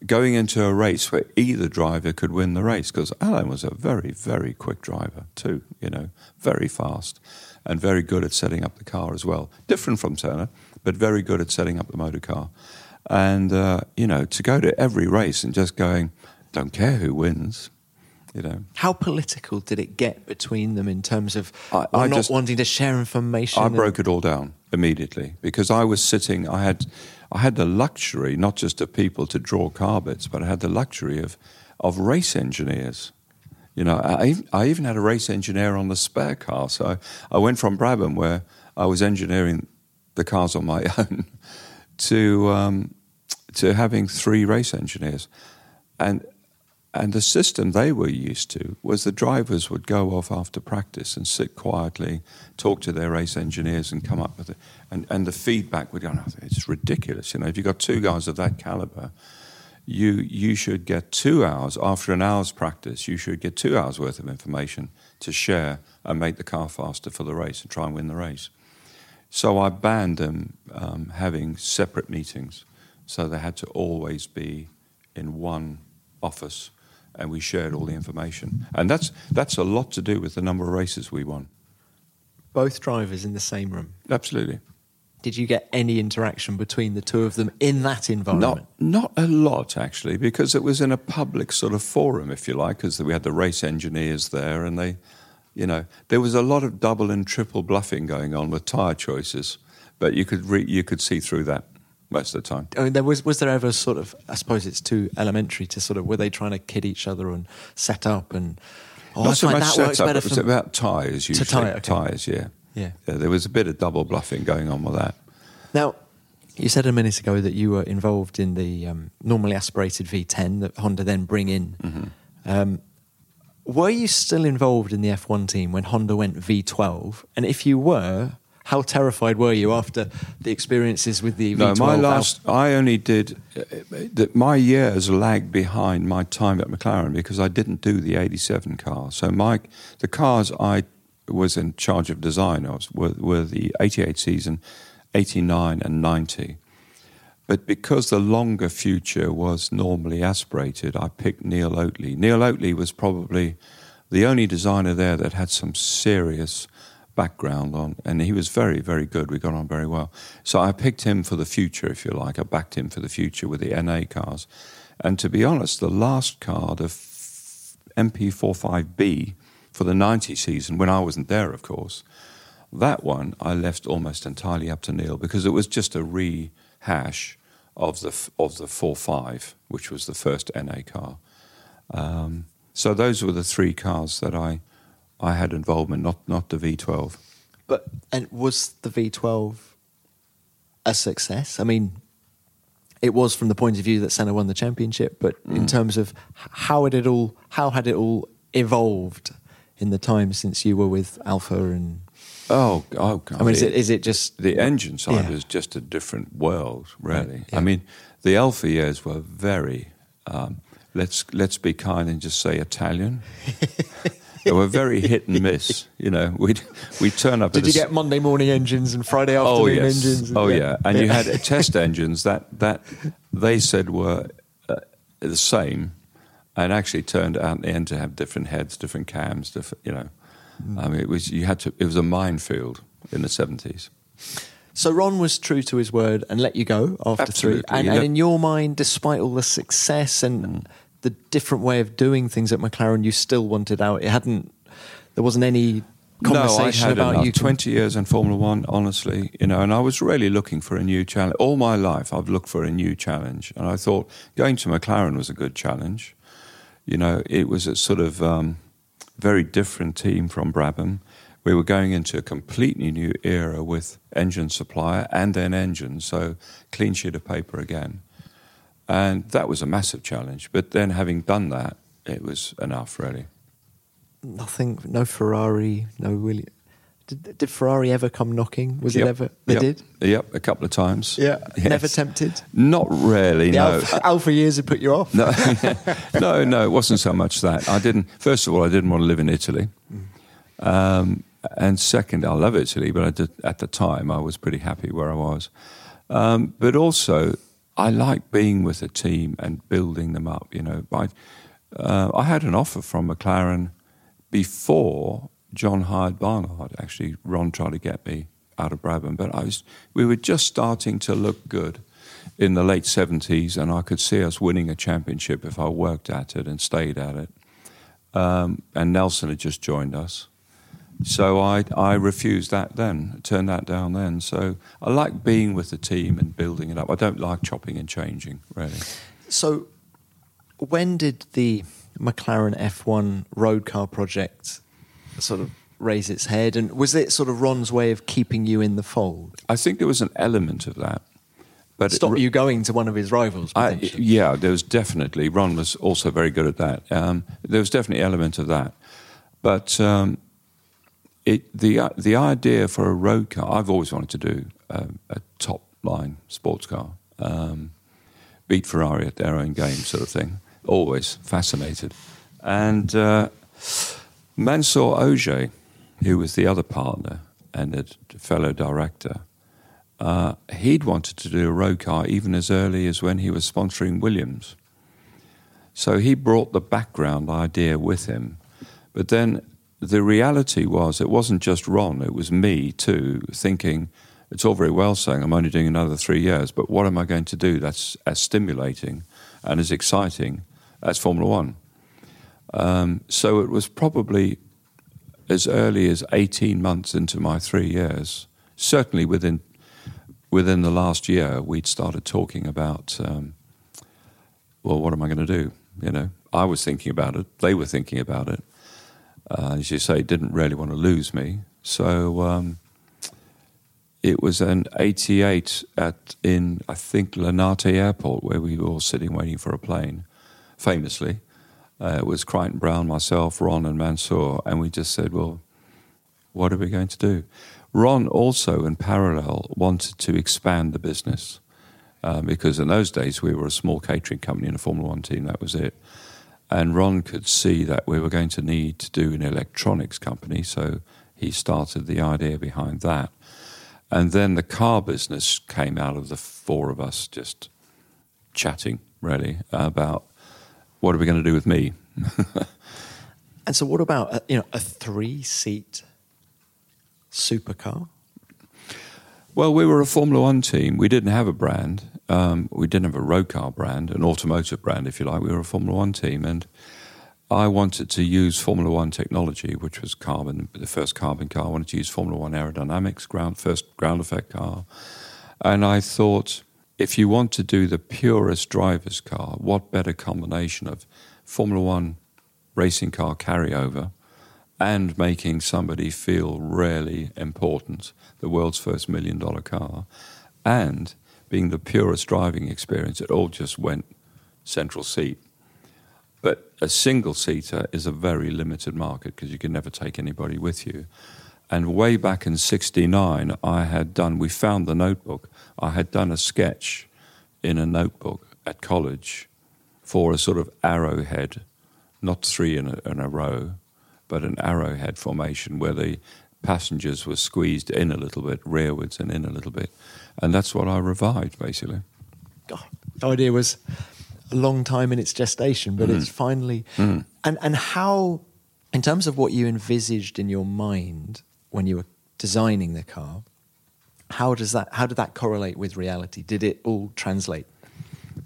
going into a race where either driver could win the race, because Alain was a very, very quick driver too, you know, very fast and very good at setting up the car as well. Different from Senna, but very good at setting up the motor car. And, you know, to go to every race and just going, don't care who wins, you know. How political did it get between them in terms of not wanting to share information? I broke it all down immediately because I was sitting, I had the luxury, not just of people to draw car bits, but I had the luxury of race engineers. You know, I even had a race engineer on the spare car. So I went from Brabham, where I was engineering the cars on my own, to having three race engineers. And the system they were used to was the drivers would go off after practice and sit quietly, talk to their race engineers and come up with it. And the feedback would go, oh, it's ridiculous. You know, if you've got two guys of that caliber, you should get 2 hours, after an hour's practice, you should get 2 hours worth of information to share and make the car faster for the race and try and win the race. So I banned them having separate meetings. So they had to always be in one office, and we shared all the information. And that's a lot to do with the number of races we won. Both drivers in the same room? Absolutely. Did you get any interaction between the two of them in that environment? Not a lot, actually, because it was in a public sort of forum, if you like, because we had the race engineers there, and they, you know, there was a lot of double and triple bluffing going on with tyre choices, but you could see through that. Most of the time. I mean, was there ever sort of, I suppose it's too elementary to sort of, were they trying to kid each other and set up and... Oh, not so much set up, it was about tyres usually. Tyres, okay. Yeah. There was a bit of double bluffing going on with that. Now, you said a minute ago that you were involved in the normally aspirated V10 that Honda then bring in. Mm-hmm. Were you still involved in the F1 team when Honda went V12? And if you were... how terrified were you after the experiences with the V12? No, my years lagged behind my time at McLaren because I didn't do the 87 car. So the cars I was in charge of design were the 88 season, 89 and 90. But because the longer future was normally aspirated, I picked Neil Oatley. Neil Oatley was probably the only designer there that had some serious... background on, and he was very, very good. We got on very well. So I picked him for the future, if you like. I backed him for the future with the NA cars. And to be honest, the last car, the MP45B for the 90 season, when I wasn't there, of course, that one I left almost entirely up to Neil because it was just a rehash of the 45, which was the first NA car. So those were the three cars that I had involvement, not the V12. And was the V12 a success? I mean, it was from the point of view that Senna won the championship, but in terms of how had it all evolved in the time since you were with Alpha and... God. I mean, is it just... The engine side was just a different world, really. Right, yeah. I mean, the Alpha years were very, let's be kind and just say Italian. They were very hit and miss, you know. We'd turn up... Did you get Monday morning engines and Friday afternoon engines? Oh, yeah. And you had test engines that they said were the same and actually turned out in the end to have different heads, different cams, you know. I mean, it was a minefield in the 70s. So Ron was true to his word and let you go after Absolutely. Three. And in your mind, despite all the success and... the different way of doing things at McLaren, you still wanted out. There wasn't any conversation about enough. 20 years in Formula One, honestly, you know, and I was really looking for a new challenge. All my life I've looked for a new challenge, and I thought going to McLaren was a good challenge. You know, it was a sort of very different team from Brabham. We were going into a completely new era with engine supplier and then engine, so clean sheet of paper again. And that was a massive challenge. But then having done that, it was enough, really. Nothing, no Ferrari, no Williams. Did Ferrari ever come knocking? Did? Yep, a couple of times. Yeah, yes. Never tempted? Not really, no. Alpha years had put you off? No, no, it wasn't so much that. First of all, I didn't want to live in Italy. And second, I love Italy, but at the time I was pretty happy where I was. But also... I like being with a team and building them up, you know. I had an offer from McLaren before John hired Barnard. Actually, Ron tried to get me out of Brabham, but we were just starting to look good. in the late 70s, and I could see us winning a championship if I worked at it and stayed at it. And Nelson had just joined us. So I refused that then, turned that down then. So I like being with the team and building it up. I don't like chopping and changing, really. So when did the McLaren F1 road car project sort of raise its head? And was it sort of Ron's way of keeping you in the fold? I think there was an element of that. But stop you going to one of his rivals, potentially. Yeah, there was definitely. Ron was also very good at that. There was definitely an element of that. But... The idea for a road car, I've always wanted to do a top-line sports car, beat Ferrari at their own game sort of thing. Always fascinated. And Mansour Ogier, who was the other partner and a fellow director, he'd wanted to do a road car even as early as when he was sponsoring Williams. So he brought the background idea with him. But then... the reality was it wasn't just Ron, it was me too, thinking it's all very well saying I'm only doing another 3 years, but what am I going to do that's as stimulating and as exciting as Formula One? So it was probably as early as 18 months into my 3 years, certainly within the last year, we'd started talking about, well, what am I going to do? You know, I was thinking about it, they were thinking about it. As you say, didn't really want to lose me. So it was an 88 in, I think, Linate Airport, where we were all sitting waiting for a plane, famously. It was Crichton Brown, myself, Ron and Mansour, and we just said, well, what are we going to do? Ron also, in parallel, wanted to expand the business because in those days we were a small catering company and a Formula One team, that was it. And Ron could see that we were going to need to do an electronics company, so he started the idea behind that. And then the car business came out of the four of us just chatting, really, about what are we going to do with me? And so what about a three-seat supercar? Well, we were a Formula One team. We didn't have a brand. We didn't have a road car brand, an automotive brand, if you like. We were a Formula One team, and I wanted to use Formula One technology, which was carbon, the first carbon car. I wanted to use Formula One aerodynamics, first ground effect car. And I thought, if you want to do the purest driver's car, what better combination of Formula One racing car carryover and making somebody feel really important, the world's first $1 million car, and... being the purest driving experience, it all just went central seat. But a single-seater is a very limited market because you can never take anybody with you. And way back in 1969, we found the notebook. I had done a sketch in a notebook at college for a sort of arrowhead, not three in a row, but an arrowhead formation where the passengers were squeezed in a little bit, rearwards and in a little bit. And that's what I revived, basically. God, the idea was a long time in its gestation, but it's finally... And how, in terms of what you envisaged in your mind when you were designing the car, how did that correlate with reality? Did it all translate?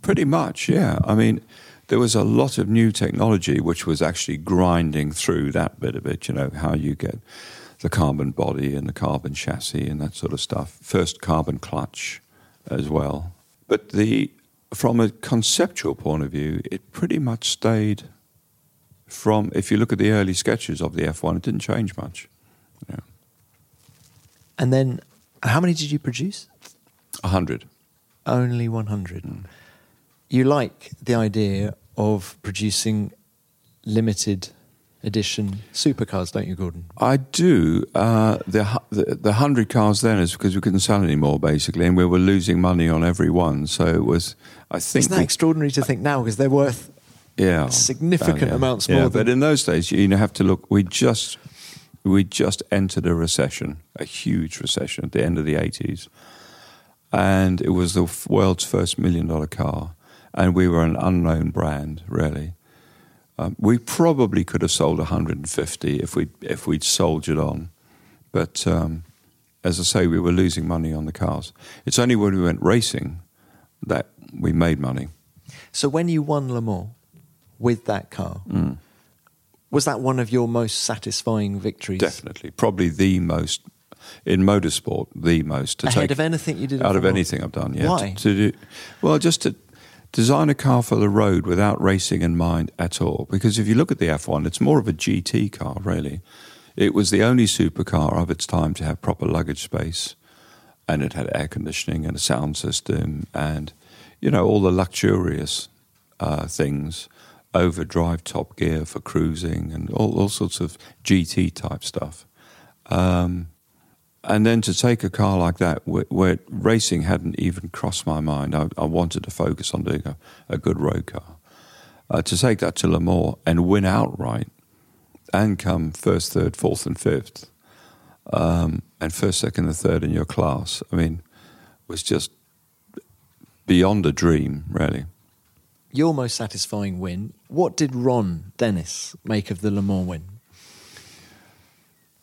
Pretty much, yeah. I mean, there was a lot of new technology which was actually grinding through that bit of it, how you get... the carbon body and the carbon chassis and that sort of stuff. First carbon clutch as well. But from a conceptual point of view, it pretty much stayed from, if you look at the early sketches of the F1, it didn't change much. Yeah. And then, how many did you produce? 100. Only 100. You like the idea of producing limited edition supercars, don't you, Gordon? I do. The 100 cars then is because we couldn't sell any more, basically, and we were losing money on every one. So it was, I think... Isn't that extraordinary to think now, because they're worth significant amounts more than... But in those days, you have to look, we just entered a recession, a huge recession at the end of the 80s, and it was the world's first $1 million car, and we were an unknown brand, really. We probably could have sold 150 if we'd soldiered on. But as I say, we were losing money on the cars. It's only when we went racing that we made money. So when you won Le Mans with that car, was that one of your most satisfying victories? Definitely. Probably the most, in motorsport, the most. Ahead of anything you did? Out of anything I've done, yeah. Why? Well, just to design a car for the road without racing in mind at all. Because if you look at the F1, it's more of a GT car, really. It was the only supercar of its time to have proper luggage space, and it had air conditioning and a sound system and, you know, all the luxurious things, overdrive top gear for cruising and all sorts of GT-type stuff. And then to take a car like that where racing hadn't even crossed my mind, I wanted to focus on doing a good road car. To take that to Le Mans and win outright, and come first, third, fourth and fifth, and first, second and third in your class, I mean, was just beyond a dream, really. Your most satisfying win, what did Ron Dennis make of the Le Mans win?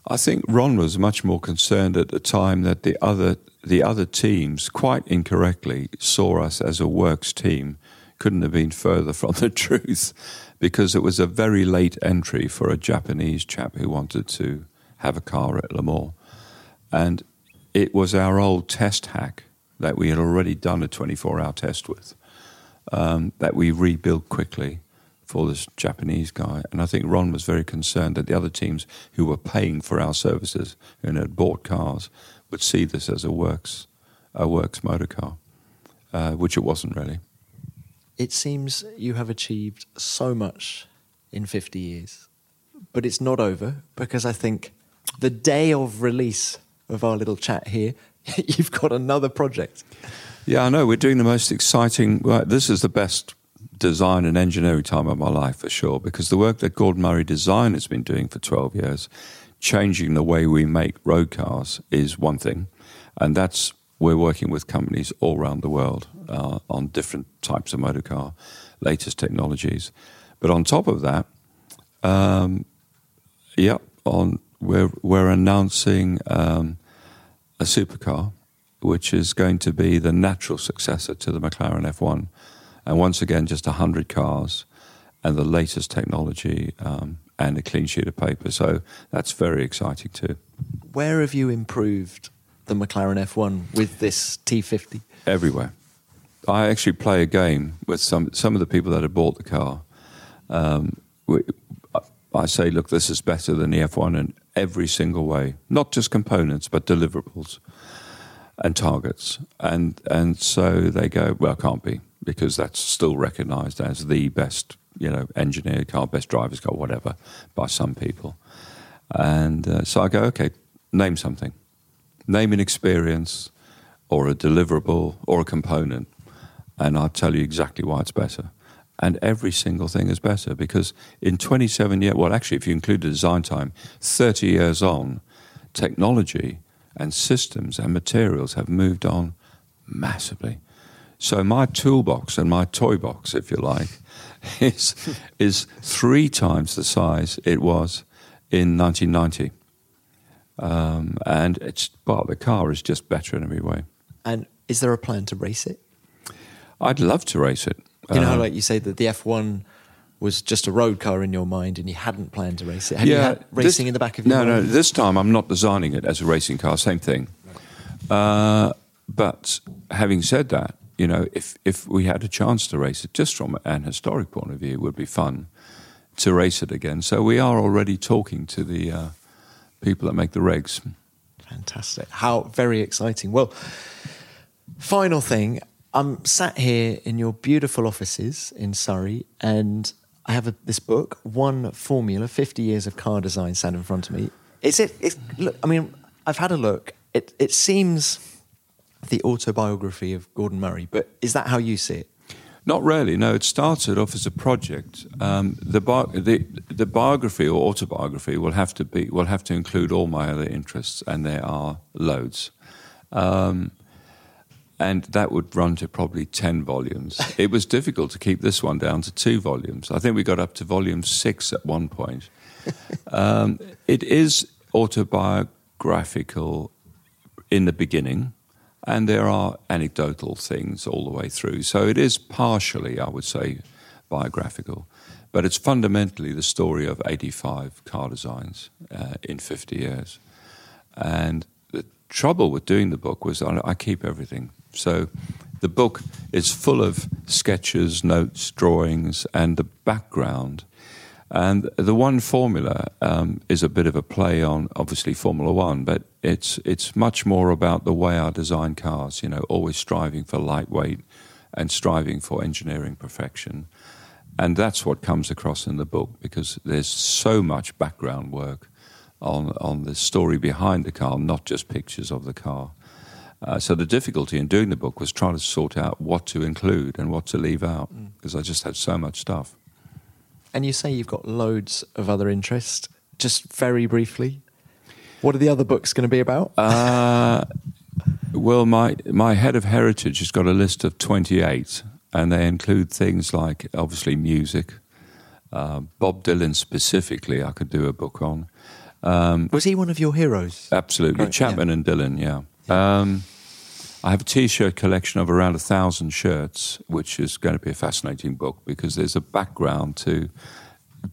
I think Ron was much more concerned at the time that the other teams, quite incorrectly, saw us as a works team. Couldn't have been further from the truth, because it was a very late entry for a Japanese chap who wanted to have a car at Le Mans. And it was our old test hack that we had already done a 24-hour test with, that we rebuilt quickly for this Japanese guy. And I think Ron was very concerned that the other teams who were paying for our services and had bought cars would see this as a works motor car, which it wasn't really. It seems you have achieved so much in 50 years, but it's not over, because I think the day of release of our little chat here, you've got another project. Yeah, I know. We're doing the most exciting... Right, this is the best design and engineering time of my life, for sure, because the work that Gordon Murray Design has been doing for 12 years, changing the way we make road cars, is one thing, and that's... We're working with companies all around the world on different types of motor car, latest technologies. But on top of that, we're announcing a supercar, which is going to be the natural successor to the McLaren F1. And once again, just 100 cars and the latest technology and a clean sheet of paper. So that's very exciting too. Where have you improved the McLaren F1 with this T50? Everywhere. I actually play a game with some of the people that have bought the car. I say, look, this is better than the F1 in every single way, not just components, but deliverables and targets. And so they go, well, can't be, because that's still recognised as the best, engineered car, best driver's car, whatever, by some people. And so I go, okay, name something. Name an experience or a deliverable or a component, and I'll tell you exactly why it's better. And every single thing is better, because in 27 years, well, actually, if you include the design time, 30 years on, technology and systems and materials have moved on massively. So my toolbox and my toy box, if you like, is 3 times the size it was in 1990. And the car is just better in every way. And is there a plan to race it? I'd love to race it. You know how, like you say, that the F1 was just a road car in your mind and you hadn't planned to race it. Have you had racing in the back of your mind? No, this time I'm not designing it as a racing car, same thing. But having said that, if we had a chance to race it, just from an historic point of view, it would be fun to race it again. So we are already talking to the... people that make the regs. Fantastic. How very exciting. Well, final thing. I'm sat here in your beautiful offices in Surrey, and I have this book, One Formula, 50 Years of Car Design, sat in front of me. Look, I mean, I've had a look. It seems the autobiography of Gordon Murray, but is that how you see it? Not really, no. It started off as a project. The biography or autobiography will have to include all my other interests, and there are loads. And that would run to probably 10 volumes. It was difficult to keep this one down to 2 volumes. I think we got up to volume 6 at one point. It is autobiographical in the beginning, And there are anecdotal things all the way through. So it is partially, I would say, biographical. But it's fundamentally the story of 85 car designs in 50 years. And the trouble with doing the book was I keep everything. So the book is full of sketches, notes, drawings, and the background. And the one formula is a bit of a play on, obviously, Formula One, but it's much more about the way I design cars, you know, always striving for lightweight and striving for engineering perfection. And that's what comes across in the book, because there's so much background work on the story behind the car, not just pictures of the car. So the difficulty in doing the book was trying to sort out what to include and what to leave out, because I just had so much stuff. And you say you've got loads of other interests. Just very briefly, what are the other books going to be about? Well, my head of heritage has got a list of 28, and they include things like, obviously, music. Bob Dylan specifically I could do a book on. Was he one of your heroes? Absolutely. Right, Chapman and Dylan, yeah. I have a T-shirt collection of around 1,000 shirts, which is going to be a fascinating book because there's a background to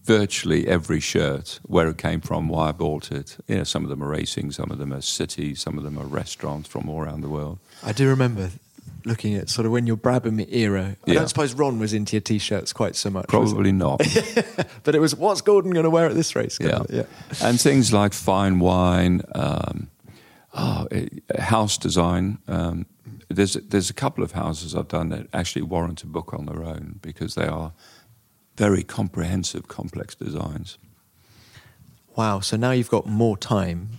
virtually every shirt, where it came from, why I bought it. You know, some of them are racing, some of them are city, some of them are restaurants from all around the world. I do remember looking at sort of when your Brabham era. I don't suppose Ron was into your T-shirts quite so much. Probably not. But it was, what's Gordon going to wear at this race? Yeah. And things like fine wine, house design. There's a couple of houses I've done that actually warrant a book on their own because they are very comprehensive, complex designs. Wow, so now you've got more time,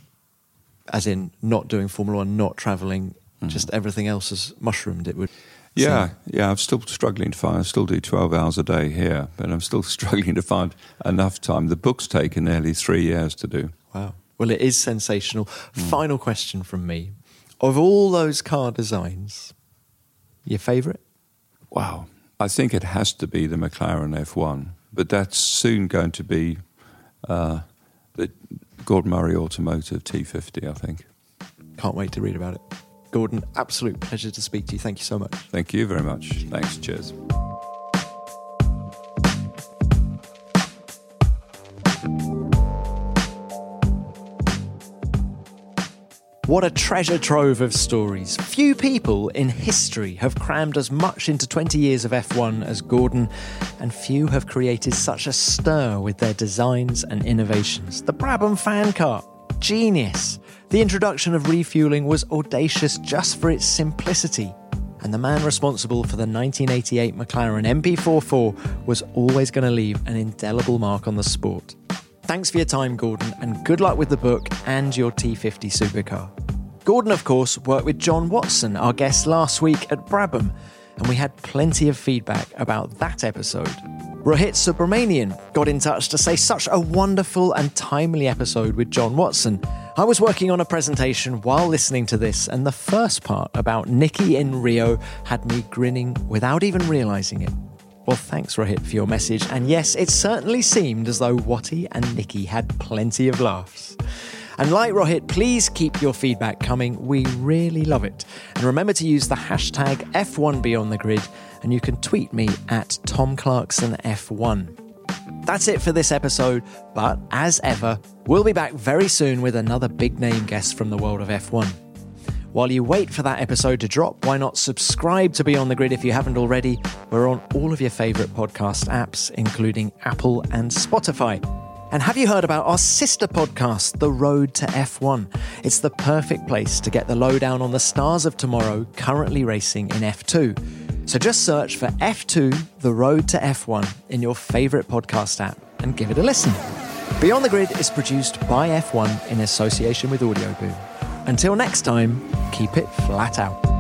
as in not doing Formula One, not travelling, just everything else has mushroomed, it would seem. Yeah, I'm still struggling to find, I still do 12 hours a day here, but I'm still struggling to find enough time. The book's taken nearly 3 years to do. Wow. Well, it is sensational. Final question from me. Of all those car designs, your favourite? Wow. I think it has to be the McLaren F1, but that's soon going to be the Gordon Murray Automotive T50, I think. Can't wait to read about it. Gordon, absolute pleasure to speak to you. Thank you so much. Thank you very much. Thanks. Cheers. What a treasure trove of stories. Few people in history have crammed as much into 20 years of F1 as Gordon, and few have created such a stir with their designs and innovations. The Brabham fan car, genius. The introduction of refuelling was audacious just for its simplicity. And the man responsible for the 1988 McLaren MP44 was always going to leave an indelible mark on the sport. Thanks for your time, Gordon, and good luck with the book and your T50 supercar. Gordon, of course, worked with John Watson, our guest last week at Brabham, and we had plenty of feedback about that episode. Rohit Subramanian got in touch to say such a wonderful and timely episode with John Watson. I was working on a presentation while listening to this, and the first part about Nicky in Rio had me grinning without even realising it. Well, thanks, Rohit, for your message. And yes, it certainly seemed as though Watty and Nicky had plenty of laughs. And like Rohit, please keep your feedback coming. We really love it. And remember to use the hashtag F1BeyondTheGrid, and you can tweet me at TomClarksonF1. That's it for this episode. But as ever, we'll be back very soon with another big-name guest from the world of F1. While you wait for that episode to drop, why not subscribe to Beyond the Grid if you haven't already? We're on all of your favourite podcast apps, including Apple and Spotify. And have you heard about our sister podcast, The Road to F1? It's the perfect place to get the lowdown on the stars of tomorrow currently racing in F2. So just search for F2, The Road to F1 in your favourite podcast app and give it a listen. Beyond the Grid is produced by F1 in association with Audioboom. Until next time, keep it flat out.